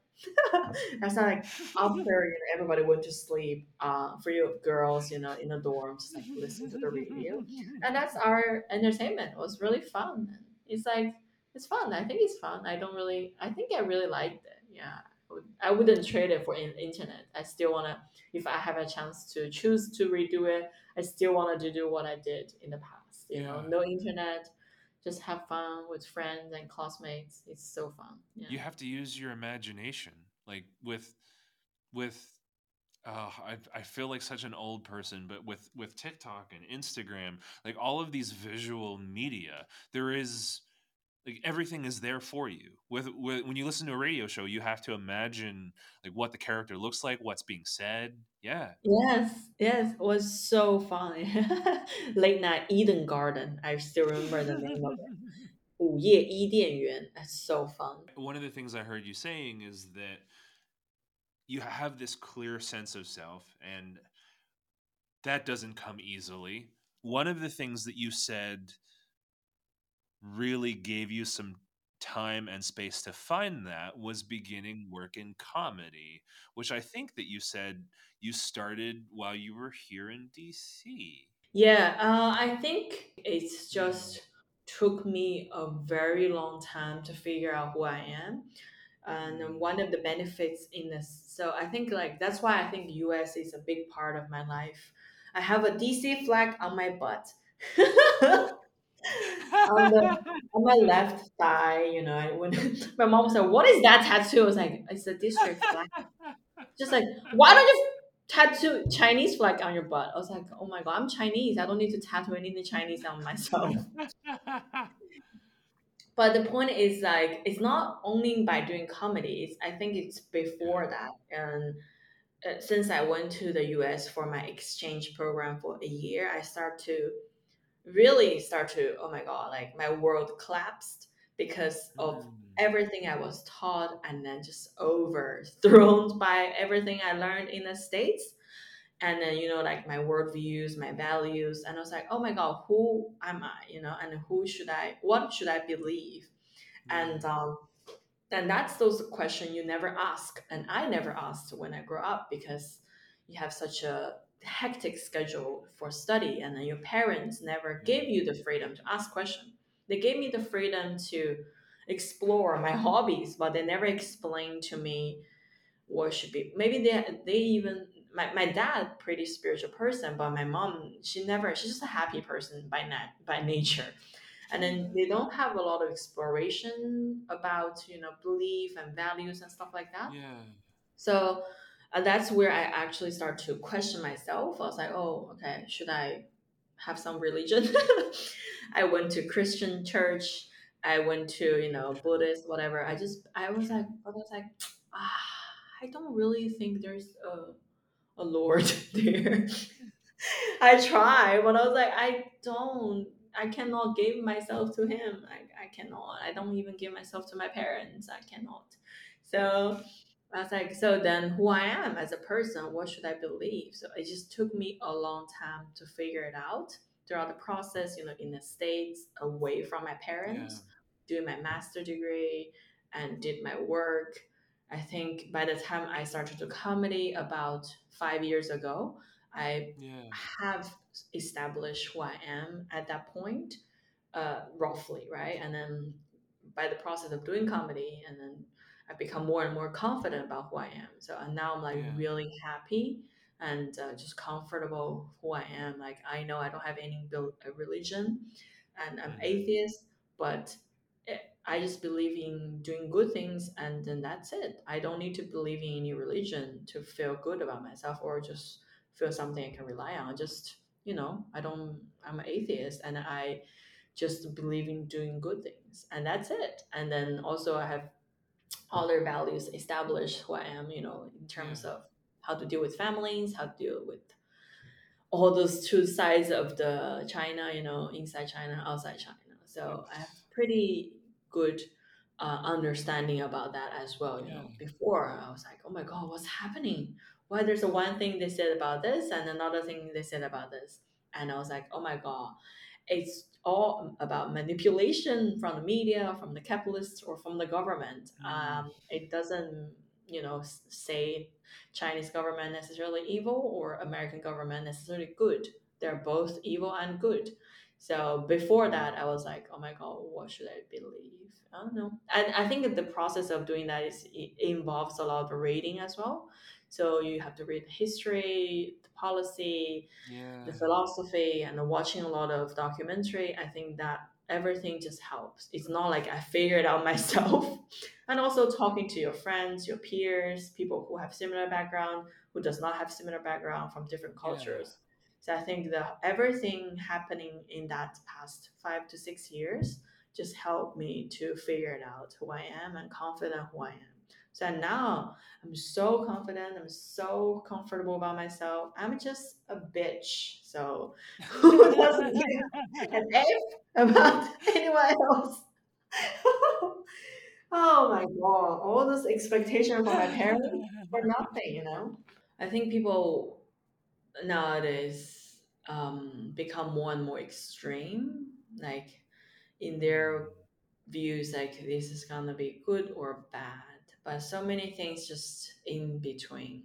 that's not like, after, you know, everybody went to sleep, uh, for you girls, you know, in the dorm, just like listen to the radio. And that's our entertainment. It was really fun. It's like, it's fun. I think it's fun. I don't really, I think I really liked it. Yeah. I wouldn't trade it for internet. I still want to, if I have a chance to choose to redo it, I still wanted to do what I did in the past. You yeah. know, no internet, just have fun with friends and classmates. It's so fun. Yeah. You have to use your imagination. Like with, with, uh, I I feel like such an old person, but with, with TikTok and Instagram, like all of these visual media, there is, like everything is there for you. With, with when you listen to a radio show, you have to imagine like what the character looks like, what's being said. Yeah. Yes, yes, it was so fun. Late night Eden Garden. I still remember the name of it. 午夜伊甸园. That's so fun. One of the things I heard you saying is that you have this clear sense of self, and that doesn't come easily. One of the things that you said really gave you some time and space to find that was beginning work in comedy, which I think that you said you started while you were here in D C. Yeah, uh, I think it's just took me a very long time to figure out who I am. And one of the benefits in this, so I think like that's why I think U S is a big part of my life. I have a D C flag on my butt. on, the, on my left thigh, you know, I went, my mom was like, "What is that tattoo?" I was like, "It's a district flag." Just like, why don't you tattoo Chinese flag on your butt? I was like, "Oh my god, I'm Chinese. I don't need to tattoo anything Chinese on myself." But the point is, like, it's not only by doing comedy. It's, I think it's before that, and uh, since I went to the U S for my exchange program for a year, I start to. really start to, oh my god, like my world collapsed because of mm. everything I was taught and then just overthrown by everything I learned in the States. And then, you know, like my worldviews, my values. And I was like, oh my god, who am I, you know, and who should I, what should I believe? Mm. And um, then that's those questions you never ask. And I never asked when I grew up because you have such a hectic schedule for study, and then your parents never gave you the freedom to ask questions. They gave me the freedom to explore my hobbies, but they never explained to me what should be. Maybe they they even my, my dad, pretty spiritual person, but my mom, she never she's just a happy person by nat by nature. And then they don't have a lot of exploration about, you know, belief and values and stuff like that. Yeah. So And that's where I actually start to question myself. I was like, oh, okay, should I have some religion? I went to Christian church. I went to, you know, Buddhist, whatever. I just, I was like, I was like, ah, I don't really think there's a, a Lord there. I tried, but I was like, I don't, I cannot give myself to him. I, I cannot. I don't even give myself to my parents. I cannot. So I was like, so then who I am as a person, what should I believe? So it just took me a long time to figure it out throughout the process, you know, in the States, away from my parents, yeah. doing my master's degree and did my work. I think by the time I started to do comedy about five years ago, I yeah. have established who I am at that point, uh, roughly, right? And then by the process of doing comedy and then I become more and more confident about who I am. So and now I'm like yeah. really happy and uh, just comfortable who I am. Like I know I don't have any religion and I'm atheist, but it, I just believe in doing good things and then that's it. I don't need to believe in any religion to feel good about myself or just feel something I can rely on. Just you know, I don't, I'm an atheist and I just believe in doing good things, and that's it. And then also I have other values established who I am, you know, in terms yeah. of how to deal with families, how to deal with all those two sides of the China, you know, inside China, outside China. So I have pretty good uh, understanding about that as well. You yeah. know, before I was like, oh my God, what's happening? Why there's a one thing they said about this and another thing they said about this. And I was like, oh my God, it's all about manipulation from the media, from the capitalists, or from the government. Mm-hmm. Um, it doesn't, you know, say Chinese government necessarily evil or American government necessarily good. They're both evil and good. So before that, I was like, oh my God, what should I believe? I don't know. And I think that the process of doing that is it involves a lot of reading as well. So you have to read the history, the policy, yeah. the philosophy, and watching a lot of documentary. I think that everything just helps. It's not like I figured it out myself. And also talking to your friends, your peers, people who have similar background, who does not have similar background, from different cultures. Yeah. So I think that everything happening in that past five to six years just helped me to figure out who I am and confident who I am. So now I'm so confident. I'm so comfortable about myself. I'm just a bitch. So who doesn't give an F about anyone else? Oh my God. All this expectation from my parents for nothing, you know? I think people nowadays um become more and more extreme, like in their views, like this is gonna be good or bad, but so many things just in between.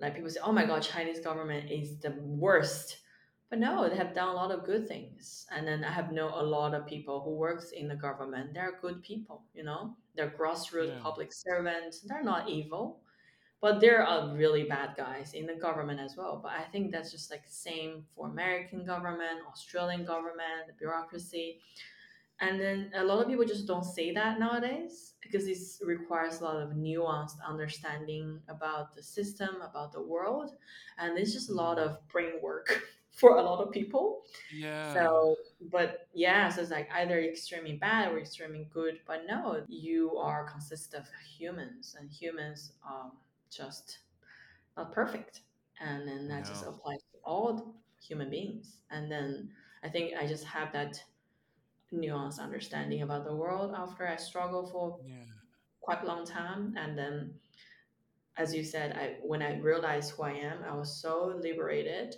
Like people say, oh my God, Chinese government is the worst, but no, they have done a lot of good things. And then I have known a lot of people who works in the government. They're good people, you know, they're grassroots yeah. public servants. They're not evil. But there are really bad guys in the government as well. But I think that's just like the same for American government, Australian government, the bureaucracy. And then a lot of people just don't say that nowadays because this requires a lot of nuanced understanding about the system, about the world. And it's just a lot of brain work for a lot of people. Yeah. So, but yeah, so it's like either extremely bad or extremely good. But no, you are consist of humans, and humans are just not perfect. And then that no. just applies to all human beings. And then I think I just have that nuanced understanding about the world after I struggled for yeah. quite a long time. And then, as you said, I when I realized who I am, I was so liberated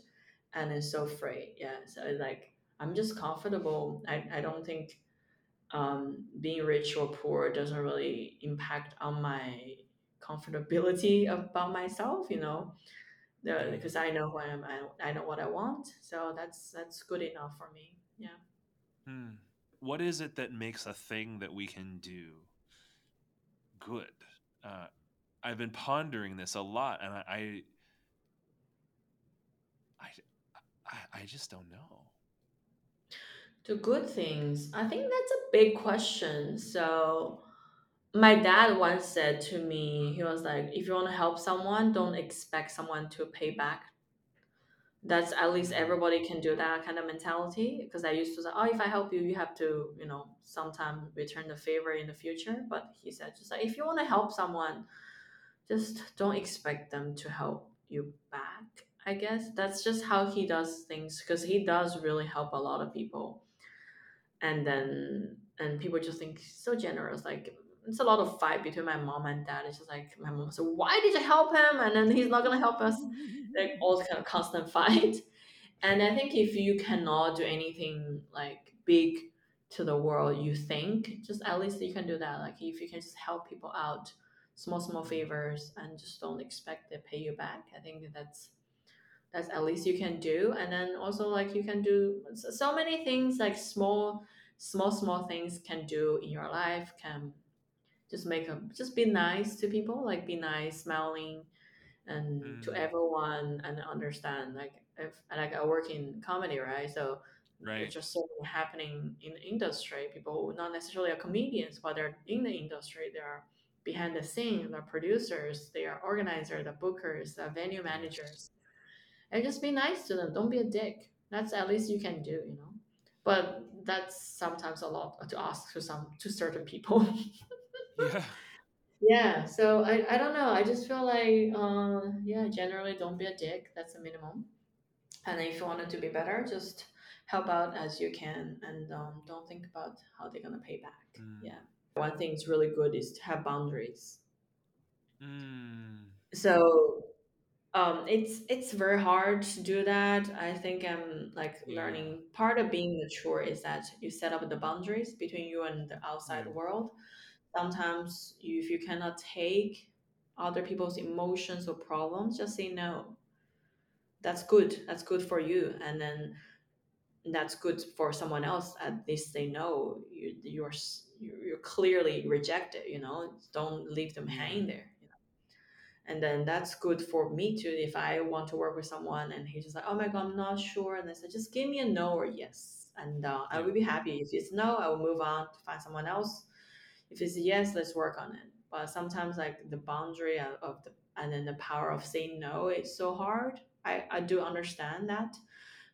and then so free. Yeah, so it's like I'm just comfortable. I, I don't think um, being rich or poor doesn't really impact on my comfortability about myself, you know, because I know who I am, I know what I want. So that's that's good enough for me. Yeah. Hmm. What is it that makes a thing that we can do good? Uh, I've been pondering this a lot, and I, I, I, I just don't know. The good things, I think that's a big question. So my dad once said to me, he was like, if you want to help someone, don't expect someone to pay back. That's at least everybody can do that kind of mentality. Because I used to say, oh, if I help you, you have to, you know, sometime return the favor in the future. But he said, just like, if you want to help someone, just don't expect them to help you back, I guess. That's just how he does things, because he does really help a lot of people. And then, and people just think he's so generous, like, it's a lot of fight between my mom and dad. It's just like, my mom said, why did you help him? And then he's not going to help us. Like all kind of constant fight. And I think if you cannot do anything like big to the world, you think just at least you can do that. Like if you can just help people out, small, small favors, and just don't expect they pay you back. I think that's, that's at least you can do. And then also like you can do so many things, like small, small, small things can do in your life can, Just make them, just be nice to people, like be nice, smiling, and mm. to everyone, and understand. Like if, like I work in comedy, right? So right. It's just so happening in the industry. People not necessarily are comedians, but they're in the industry. They are behind the scene. They're producers. They are organizers. They're bookers. They're venue managers. and just be nice to them. Don't be a dick. That's at least you can do, you know. But that's sometimes a lot to ask to some to certain people. Yeah. Yeah. So I, I don't know. I just feel like uh, yeah, generally don't be a dick. That's the minimum. And if you want it to be better, just help out as you can, and um, don't think about how they're gonna pay back. Mm. Yeah. One thing is really good is to have boundaries. Mm. So um, it's it's very hard to do that. I think I'm like yeah. learning. Part of being mature is that you set up the boundaries between you and the outside mm. world. Sometimes you, if you cannot take other people's emotions or problems, just say no. That's good. That's good for you. And then that's good for someone else. At least they know you, you're you're clearly rejected, you know. Don't leave them hanging there, you know? And then that's good for me too. If I want to work with someone and he's just like, oh my God, I'm not sure. And I said, just give me a no or yes. And uh, I will be happy. If it's no, I will move on to find someone else. If it's yes, let's work on it. But sometimes like the boundary of the, and then the power of saying no is so hard. I, I do understand that.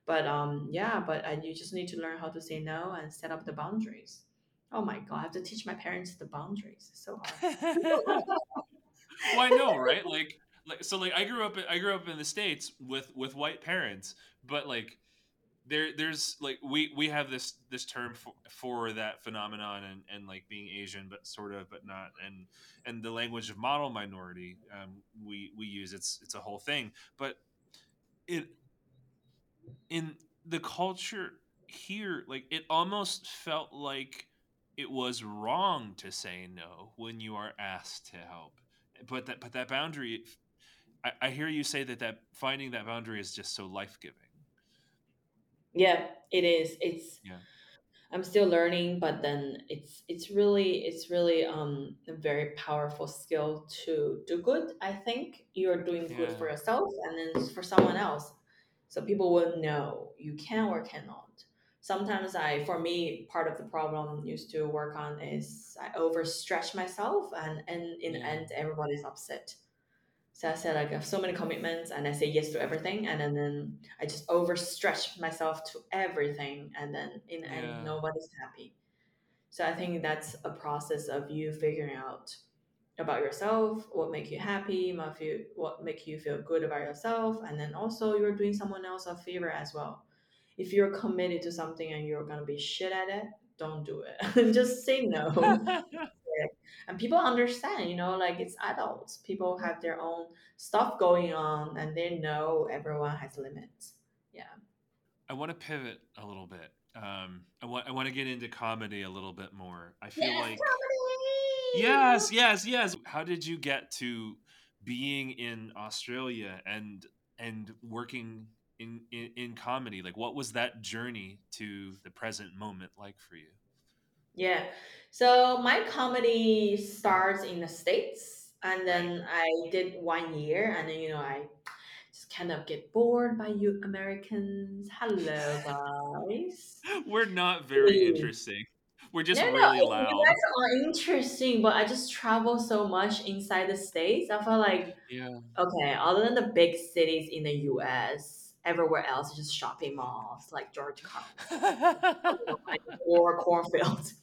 But um, yeah, but I, you just need to learn how to say no and set up the boundaries. Oh my God, I have to teach my parents the boundaries. It's so hard. Well, I know, right? Like, like so, like I grew up, in, I grew up in the States with, with white parents, but like there, there's like we, we have this this term for, for that phenomenon, and, and like being Asian, but sort of, but not, and and the language of model minority, um, we we use it's it's a whole thing, but it in the culture here, like it almost felt like it was wrong to say no when you are asked to help. But that, but that boundary, I, I hear you say that, that finding that boundary is just so life-giving. Yeah, it is. It's, yeah. I'm still learning, but then it's, it's really, it's really um, a very powerful skill to do good. I think you're doing yeah. good for yourself and then for someone else. So people will know you can or cannot. Sometimes I, for me, part of the problem I used to work on is I overstretch myself, and, and in the end, everybody's upset. So I said, like, I have so many commitments and I say yes to everything. And then, then I just overstretch myself to everything. And then in the yeah. end, nobody's happy. So I think that's a process of you figuring out about yourself, what make you happy, what make you feel good about yourself. And then also you're doing someone else a favor as well. If you're committed to something and you're going to be shit at it, don't do it. Just say no. And people understand, you know, like it's adults. People have their own stuff going on and they know everyone has limits. Yeah. I want to pivot a little bit. Um, I want I want to get into comedy a little bit more. I feel yes, like comedy! Yes, yes, yes. How did you get to being in Australia and and working In, in, in comedy? Like, what was that journey to the present moment like for you? Yeah. So my comedy starts in the States, and then I did one year, and then, you know, I just kind of get bored by you Americans. Hello, guys. We're not very interesting. We're just no, really no, loud. You guys are interesting, but I just travel so much inside the States. I felt like, yeah. okay, other than the big cities in the U S, everywhere else is just shopping malls like George Carlin or cornfields.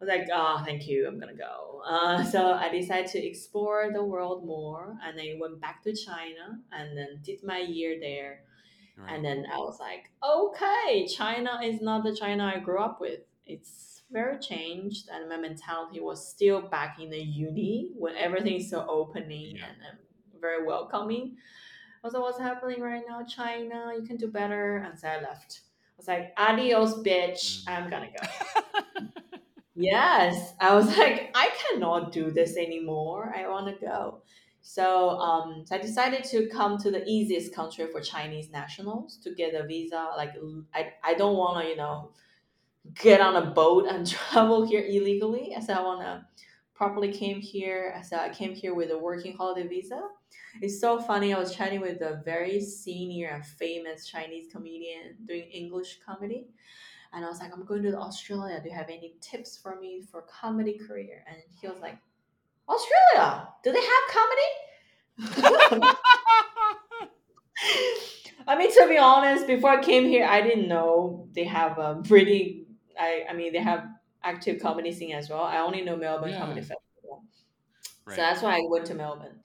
I was like, oh, thank you, I'm gonna go. Uh, so I decided to explore the world more, and I went back to China and then did my year there. Right. And then I was like, okay, China is not the China I grew up with. It's very changed, and my mentality was still back in the uni when everything's so opening yeah. and um, very welcoming. Also, what's happening right now, China, you can do better. And so I left. I was like, adios, bitch, I'm gonna go. Yes, I was like, I cannot do this anymore. I want to go. So, um, so I decided to come to the easiest country for Chinese nationals to get a visa. Like, I, I don't want to, you know, get on a boat and travel here illegally. I said, I want to properly came here. I said, I came here with a working holiday visa. It's so funny. I was chatting with a very senior and famous Chinese comedian doing English comedy. And I was like, I'm going to Australia. Do you have any tips for me for comedy career? And he was like, Australia, do they have comedy? mean, to be honest, before I came here, I didn't know they have a pretty, I, I mean, they have active comedy scene as well. I only know Melbourne yeah. Comedy Festival. Right. So that's why I went to Melbourne.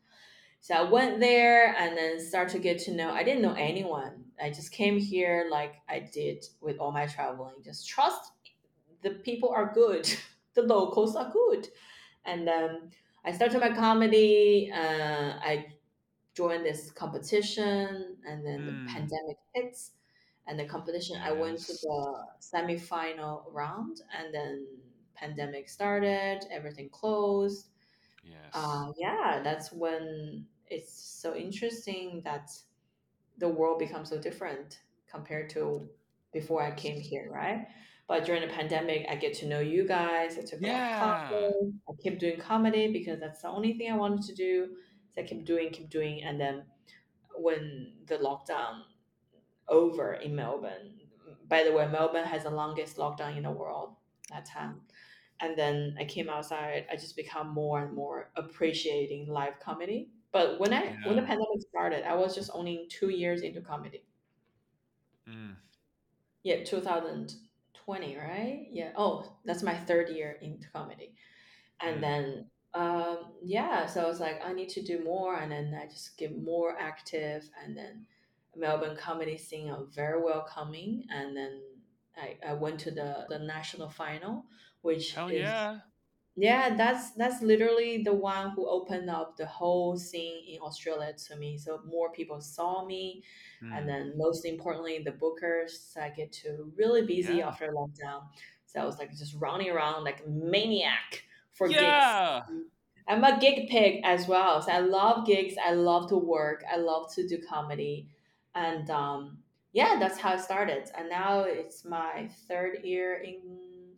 So I went there and then started to get to know, I didn't know anyone. I just came here like I did with all my traveling. Just trust the people are good. The locals are good. And um, I started my comedy. Uh, I joined this competition and then mm. the pandemic hits. And the competition, yes. I went to the semi-final round and then pandemic started, everything closed. Yes. Uh, yeah, that's when it's so interesting that the world becomes so different compared to before I came here, right? But during the pandemic, I get to know you guys. I took yeah. coffee. I kept doing comedy because that's the only thing I wanted to do. So I kept doing, kept doing. And then when the lockdown over in Melbourne. By the way, Melbourne has the longest lockdown in the world that time. And then I came outside, I just become more and more appreciating live comedy. But when I yeah. when the pandemic started, I was just only two years into comedy. Mm. Yeah, two thousand twenty, right? Yeah. Oh, that's my third year into comedy. And mm. then um yeah, so I was like, I need to do more, and then I just get more active, and then Melbourne comedy scene are very welcoming, and then I, I went to the, the national final, which Hell is, yeah yeah that's that's literally the one who opened up the whole scene in Australia to me. So more people saw me, mm. and then most importantly the bookers. So I get to really busy yeah. after lockdown, so I was like just running around like a maniac for yeah. gigs. I'm a gig pig as well, so I love gigs, I love to work, I love to do comedy. And um, yeah, that's how it started. And now it's my third year in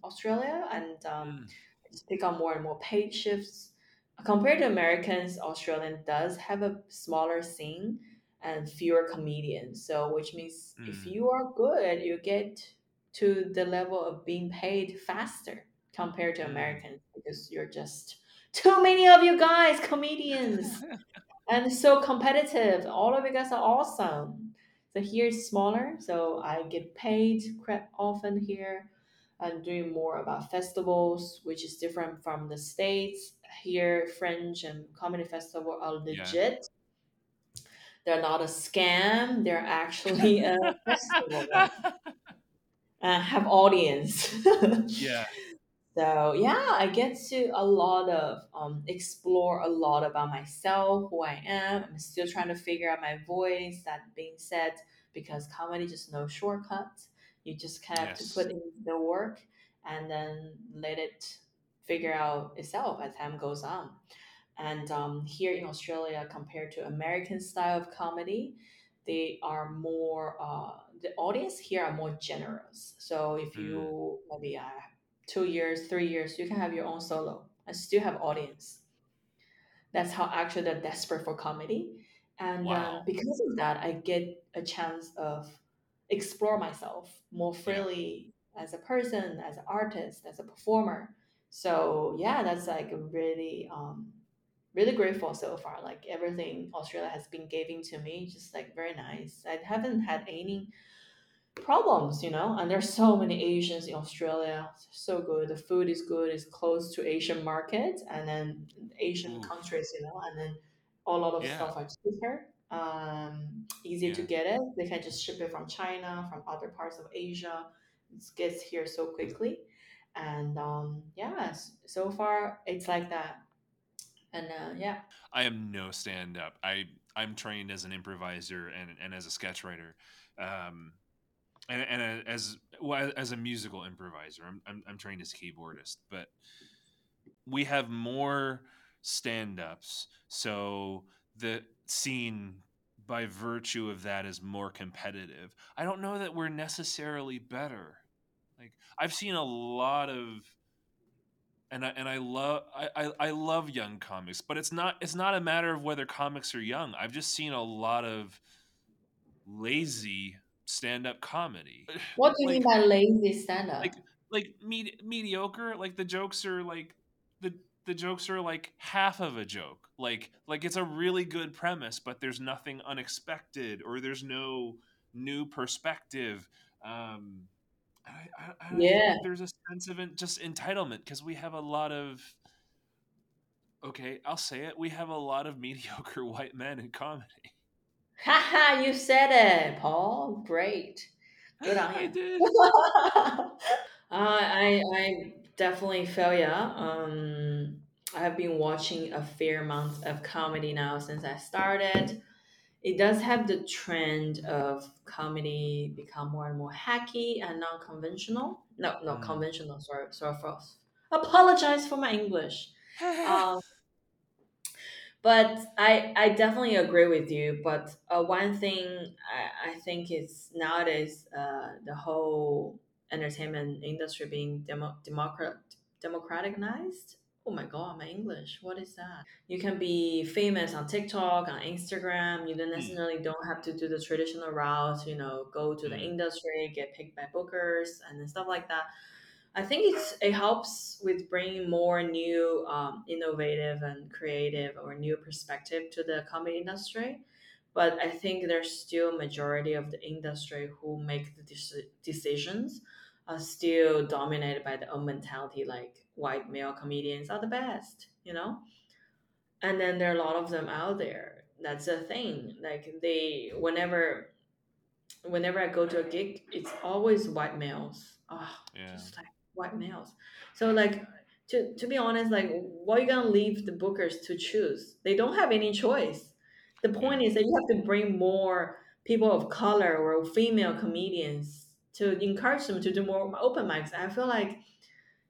Australia, and um, mm. I just pick up more and more paid shifts. Compared to Americans, Australian does have a smaller scene and fewer comedians. So, which means mm. if you are good, you get to the level of being paid faster compared to Americans, because you're just too many of you guys, comedians. And so competitive. All of you guys are awesome. So here it's smaller, so I get paid quite often here. I'm doing more about festivals, which is different from the States. Here, Fringe and comedy festival are legit. Yeah. They're not a scam. They're actually a festival and have audience. Yeah. So yeah, I get to a lot of, um, explore a lot about myself, who I am. I'm still trying to figure out my voice. That being said, because comedy just no shortcuts. You just kind of yes. have to put in the work and then let it figure out itself as time goes on. And um, here in Australia, compared to American style of comedy, they are more, uh, the audience here are more generous. So if you, mm. maybe I two years, three years, you can have your own solo and still have audience. That's how actually they're desperate for comedy. And wow. uh, because of that, I get a chance of explore myself more freely yeah. as a person, as an artist, as a performer. So yeah, that's like really, um, really grateful so far. Like everything Australia has been giving to me, just like very nice. I haven't had any problems, you know, and there's so many Asians in Australia. So good. The food is good. It's close to Asian market, and then Asian Ooh. countries, you know, and then a lot of yeah. stuff are cheaper, um, easier yeah. to get it. They can just ship it from China, from other parts of Asia. It gets here so quickly, and um, yeah, so far it's like that. And uh, yeah, I am no stand-up. I I'm trained as an improviser and and as a sketch writer. Um, And, and as well, as a musical improviser, I'm, I'm I'm trained as keyboardist, but we have more stand-ups, so the scene by virtue of that is more competitive. I don't know that we're necessarily better. Like I've seen a lot of, and I and I love I, I, I love young comics, but it's not it's not a matter of whether comics are young. I've just seen a lot of lazy stand-up comedy. What do you like, mean by lazy stand-up? Like, like me- mediocre. Like the jokes are like the the jokes are like half of a joke. Like, like it's a really good premise, but there's nothing unexpected, or there's no new perspective. Um, I, I, I don't yeah. think there's a sense of it, just entitlement, because we have a lot of, okay, I'll say it, we have a lot of mediocre white men in comedy. Haha, you said it, Paul. Great. Good on you. I did. uh, I, I definitely feel ya. Um, I have been watching a fair amount of comedy now since I started. It does have the trend of comedy become more and more hacky and non-conventional. No, not mm. conventional. Sorry, sorry for apologize for my English. um, but I I definitely agree with you. But uh, one thing I, I think is nowadays uh, the whole entertainment industry being demo, democrat democratized. Oh my God, my English. What is that? You can be famous on TikTok, on Instagram. You don't necessarily don't have to do the traditional route, you know, go to the industry, get picked by bookers and stuff like that. I think it's, it helps with bringing more new, um, innovative and creative or new perspective to the comedy industry. But I think there's still majority of the industry who make the de- decisions are still dominated by the own mentality, like white male comedians are the best, you know? And then there are a lot of them out there. That's a thing. Like they, whenever, whenever I go to a gig, it's always white males. Oh, yeah. Just like white males. So like, to, to be honest, like what are you going to leave the bookers to choose? They don't have any choice. The point is that you have to bring more people of color or female comedians to encourage them to do more open mics. I feel like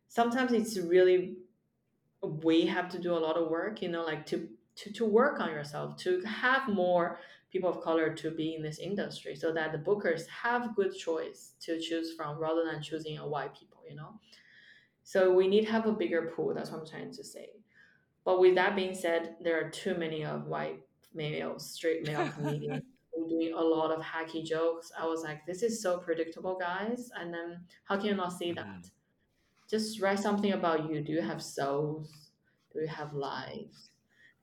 sometimes it's really, we have to do a lot of work, you know, like to, to, to work on yourself, to have more people of color to be in this industry so that the bookers have good choice to choose from rather than choosing a white people, you know. So we need to have a bigger pool. That's what I'm trying to say. But with that being said, there are too many of white male, straight male comedians doing a lot of hacky jokes. I was like, this is so predictable, guys. And then how can you not see that? Just write something about you. Do you have souls? Do you have lives?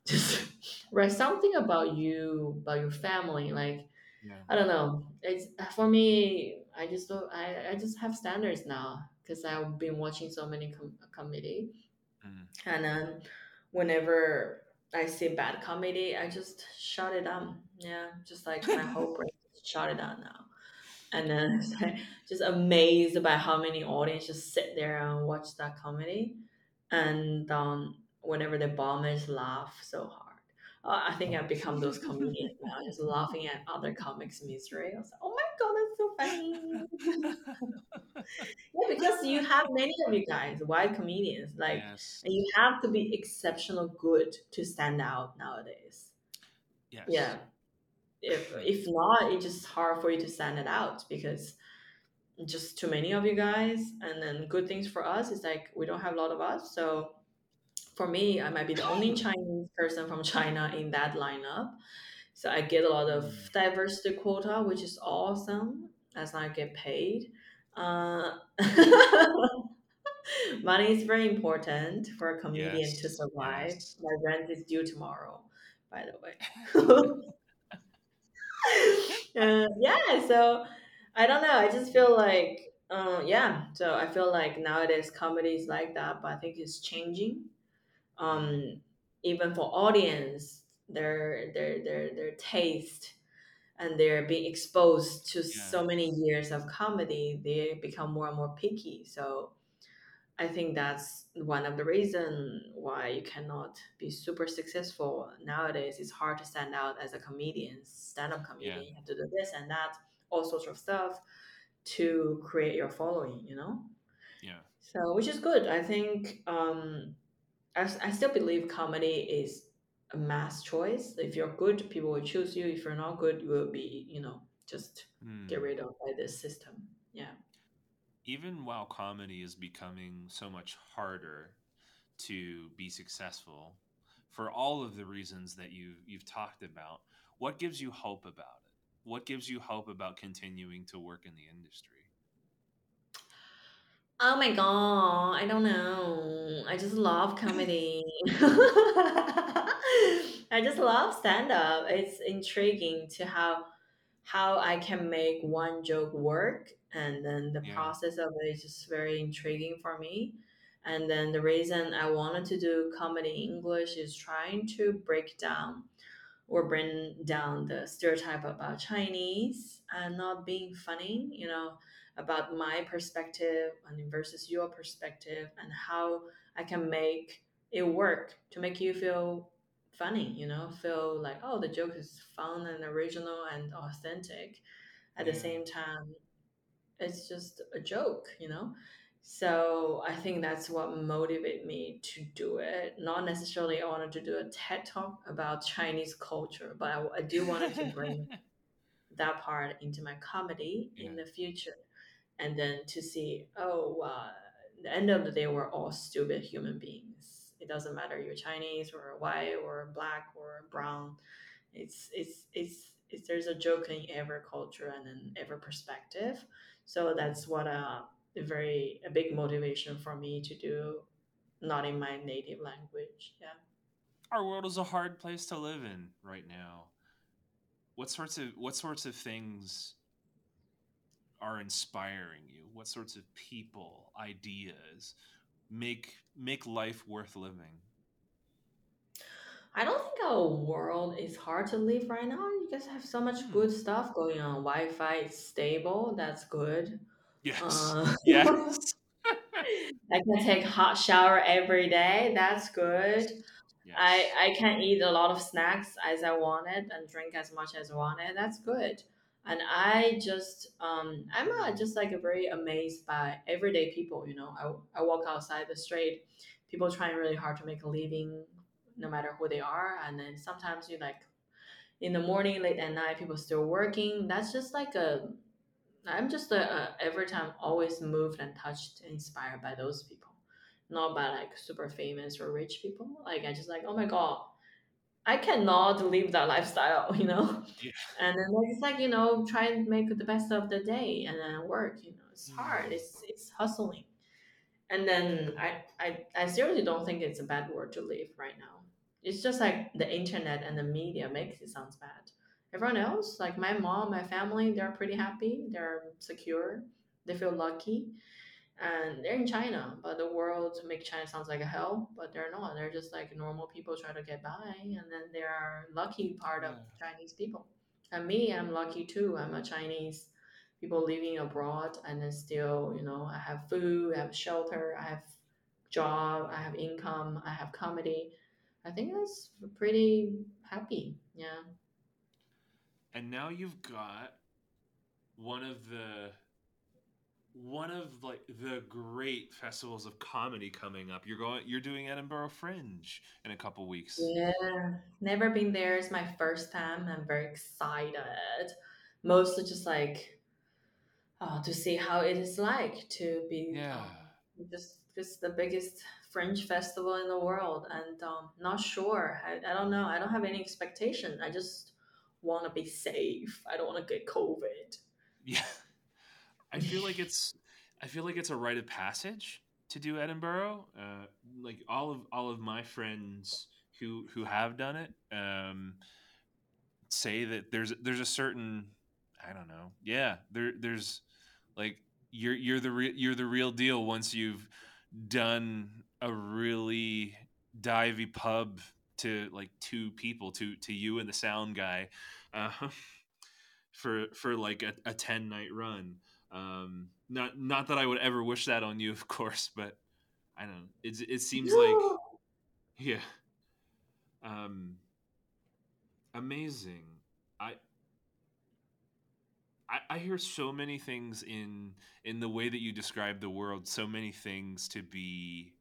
Just write something about you, about your family. Like, yeah. I don't know. It's for me. I just I, I just have standards now because I've been watching so many com- comedy, mm. and then whenever I see bad comedy, I just shut it down. Yeah, just like my whole brain, shut it down now. And then just amazed by how many audience just sit there and watch that comedy. And um, whenever they bomb, I just laugh so hard. Uh, I think I've become those comedians now, just laughing at other comics' misery. I was like, oh my God, that's so funny. Yeah, because you have many of you guys, white comedians, like, yes. And you have to be exceptional good to stand out nowadays. Yes. Yeah. If if not, it's just hard for you to stand it out because just too many of you guys. And then good things for us is like we don't have a lot of us. So for me, I might be the only Chinese person from China in that lineup. So I get a lot of diversity quota, which is awesome as I get paid. Uh, money is very important for a comedian yes. to survive. Yes. My rent is due tomorrow, by the way. Uh, yeah, so I don't know. I just feel like, uh, yeah. So I feel like nowadays comedy is like that, but I think it's changing. Um, even for audience, their their their their taste, and they're being exposed to yeah. so many years of comedy, they become more and more picky. So I think that's one of the reasons why you cannot be super successful nowadays. It's hard to stand out as a comedian, stand-up comedian. Yeah. You have to do this and that, all sorts of stuff to create your following, you know? Yeah. So, which is good. I think um, I, I still believe comedy is a mass choice. If you're good, people will choose you. If you're not good, you will be, you know, just mm. get rid of by this system. Yeah. Even while comedy is becoming so much harder to be successful for all of the reasons that you, you've talked about, what gives you hope about it? What gives you hope about continuing to work in the industry? Oh my God, I don't know. I just love comedy. I just love stand-up. It's intriguing to have how I can make one joke work, and then the yeah. process of it is just very intriguing for me. And then the reason I wanted to do comedy in English is trying to break down or bring down the stereotype about Chinese and not being funny, you know, about my perspective and versus your perspective, and how I can make it work to make you feel funny, you know, feel like, oh, the joke is fun and original and authentic. At yeah. the same time, it's just a joke, you know. So I think that's what motivated me to do it. Not necessarily I wanted to do a TED Talk about Chinese culture, but I, I do wanted to bring that part into my comedy yeah. in the future. And then to see, oh, uh, at the end of the day, we're all stupid human beings. It doesn't matter you're Chinese or white or black or brown. It's, it's, it's, it's there's a joke in every culture and in every perspective. So that's what... Uh, A very a big motivation for me to do, not in my native language. Yeah, our world is a hard place to live in right now. What sorts of what sorts of things are inspiring you? What sorts of people, ideas make make life worth living? I don't think our world is hard to live right now. You guys have so much good stuff going on. Wi-Fi is stable. That's good. Yes. Uh, yes. I can take hot shower every day. That's good. Yes. I, I can eat a lot of snacks as I wanted and drink as much as I wanted. That's good. And I just, um, I'm uh, just like a very amazed by everyday people. You know, I, I walk outside the street, people trying really hard to make a living no matter who they are. And then sometimes you like in the morning, late at night, people still working. That's just like a, I'm just a, a, every time always moved and touched and inspired by those people, not by like super famous or rich people. Like I just like, oh my God, I cannot live that lifestyle, you know? Yeah. And then like, it's like, you know, try and make the best of the day and then work, you know, it's hard. It's, it's hustling. And then I, I, I seriously don't think it's a bad word to live right now. It's just like the internet and the media makes it sound bad. Everyone else, like my mom, my family, they're pretty happy. They're secure. They feel lucky. And they're in China, but the world makes China sounds like a hell, but they're not. They're just like normal people trying to get by. And then they are lucky part of yeah. Chinese people. And me, I'm lucky too. I'm a Chinese people living abroad. And then still, you know, I have food, I have shelter, I have job, I have income, I have comedy. I think that's pretty happy. Yeah. And now you've got one of the one of like the great festivals of comedy coming up. You're going you're doing Edinburgh Fringe in a couple weeks. Yeah. Never been there. It's my first time. I'm very excited. Mostly just like oh, to see how it is like to be yeah. um, just just the biggest Fringe festival in the world, and um not sure. I, I don't know. I don't have any expectation. I just want to be safe. I don't want to get COVID. Yeah. I feel like it's I feel like it's a rite of passage to do Edinburgh. Uh, like all of all of my friends who who have done it um, say that there's there's a certain I don't know. Yeah, there there's like you're you're the re- you're the real deal once you've done a really divey pub to like two people, to to you and the sound guy, uh, for for like a, a ten night run. Um, not not that I would ever wish that on you, of course, but I don't know. It it seems no. like yeah, um, amazing. I, I I hear so many things in in the way that you describe the world. So many things to be.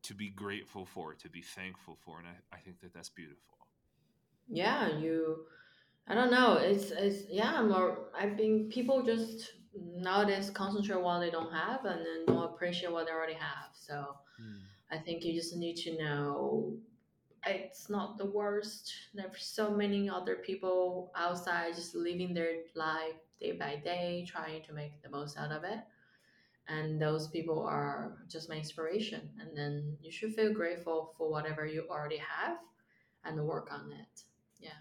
to be grateful for, to be thankful for. And I, I think that that's beautiful. Yeah. You, I don't know. It's, it's yeah. More, I think people just nowadays concentrate on what they don't have and then don't appreciate what they already have. So hmm. I think you just need to know it's not the worst. There's so many other people outside just living their life day by day, trying to make the most out of it. And those people are just my inspiration. And then you should feel grateful for whatever you already have and work on it. Yeah.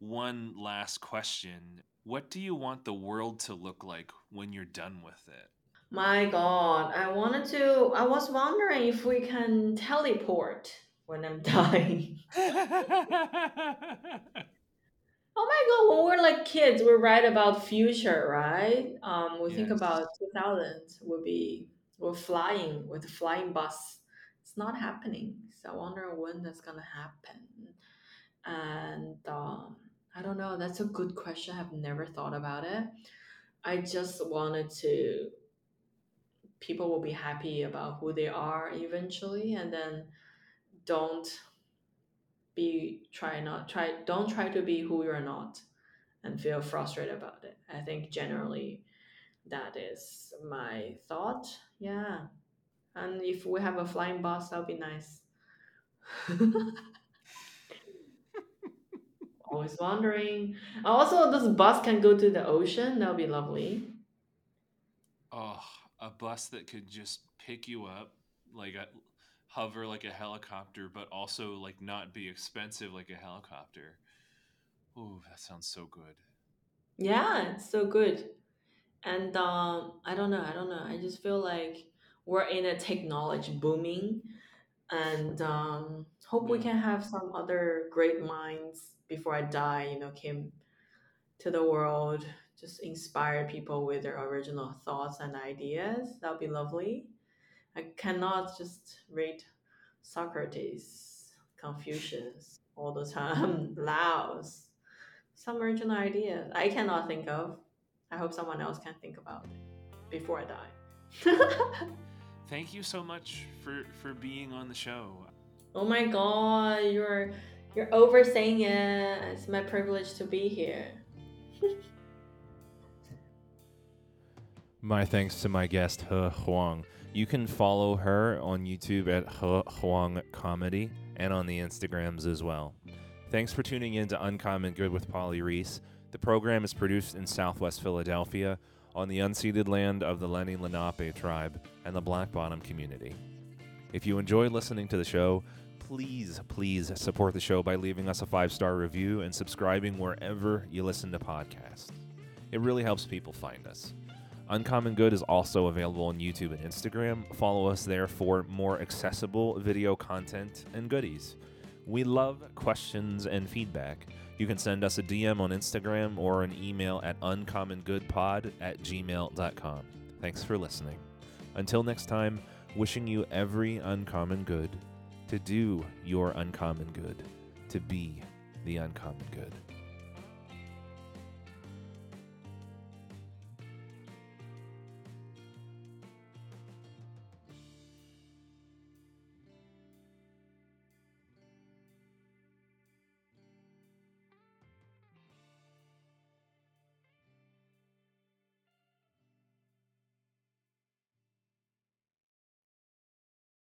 one last question. What do you want the world to look like when you're done with it? My God, I wanted to, I was wondering if we can teleport when I'm dying. Oh my God, when we're like kids, we write about future, right? Um, we yes. think about two thousands, we'll be, we're flying with a flying bus. It's not happening. So I wonder when that's going to happen. And um, I don't know. That's a good question. I've never thought about it. I just wanted to, people will be happy about who they are eventually, and then don't be try not try don't try to be who you're not and feel frustrated about it. I think generally that is my thought. Yeah. And if we have a flying bus, that'll be nice. Always wondering. Also, this bus can go to the ocean. That'll be lovely. Oh, a bus that could just pick you up, like a, hover like a helicopter, but also like not be expensive like a helicopter. Ooh, that sounds so good. Yeah, it's so good. And um, I don't know. I don't know. I just feel like we're in a technology booming, and um, hope we can have some other great minds before I die, you know, came to the world, just inspire people with their original thoughts and ideas. That would be lovely. I cannot just read Socrates, Confucius all the time, Laos, some original ideas I cannot think of. I hope someone else can think about it before I die. Thank you so much for, for being on the show. Oh my God, you're you're oversaying it. It's my privilege to be here. My thanks to my guest, He Huang. You can follow her on YouTube at He Huang Comedy and on the Instagrams as well. Thanks for tuning in to Uncommon Good with Polly Reese. The program is produced in Southwest Philadelphia, on the unceded land of the Lenni-Lenape tribe and the Black Bottom community. If you enjoy listening to the show, please, please support the show by leaving us a five-star review and subscribing wherever you listen to podcasts. It really helps people find us. Uncommon Good is also available on YouTube and Instagram. Follow us there for more accessible video content and goodies. We love questions and feedback. You can send us a D M on Instagram or an email at uncommongoodpod at gmail dot com. Thanks for listening. Until next time, wishing you every uncommon good, to do your uncommon good, to be the uncommon good.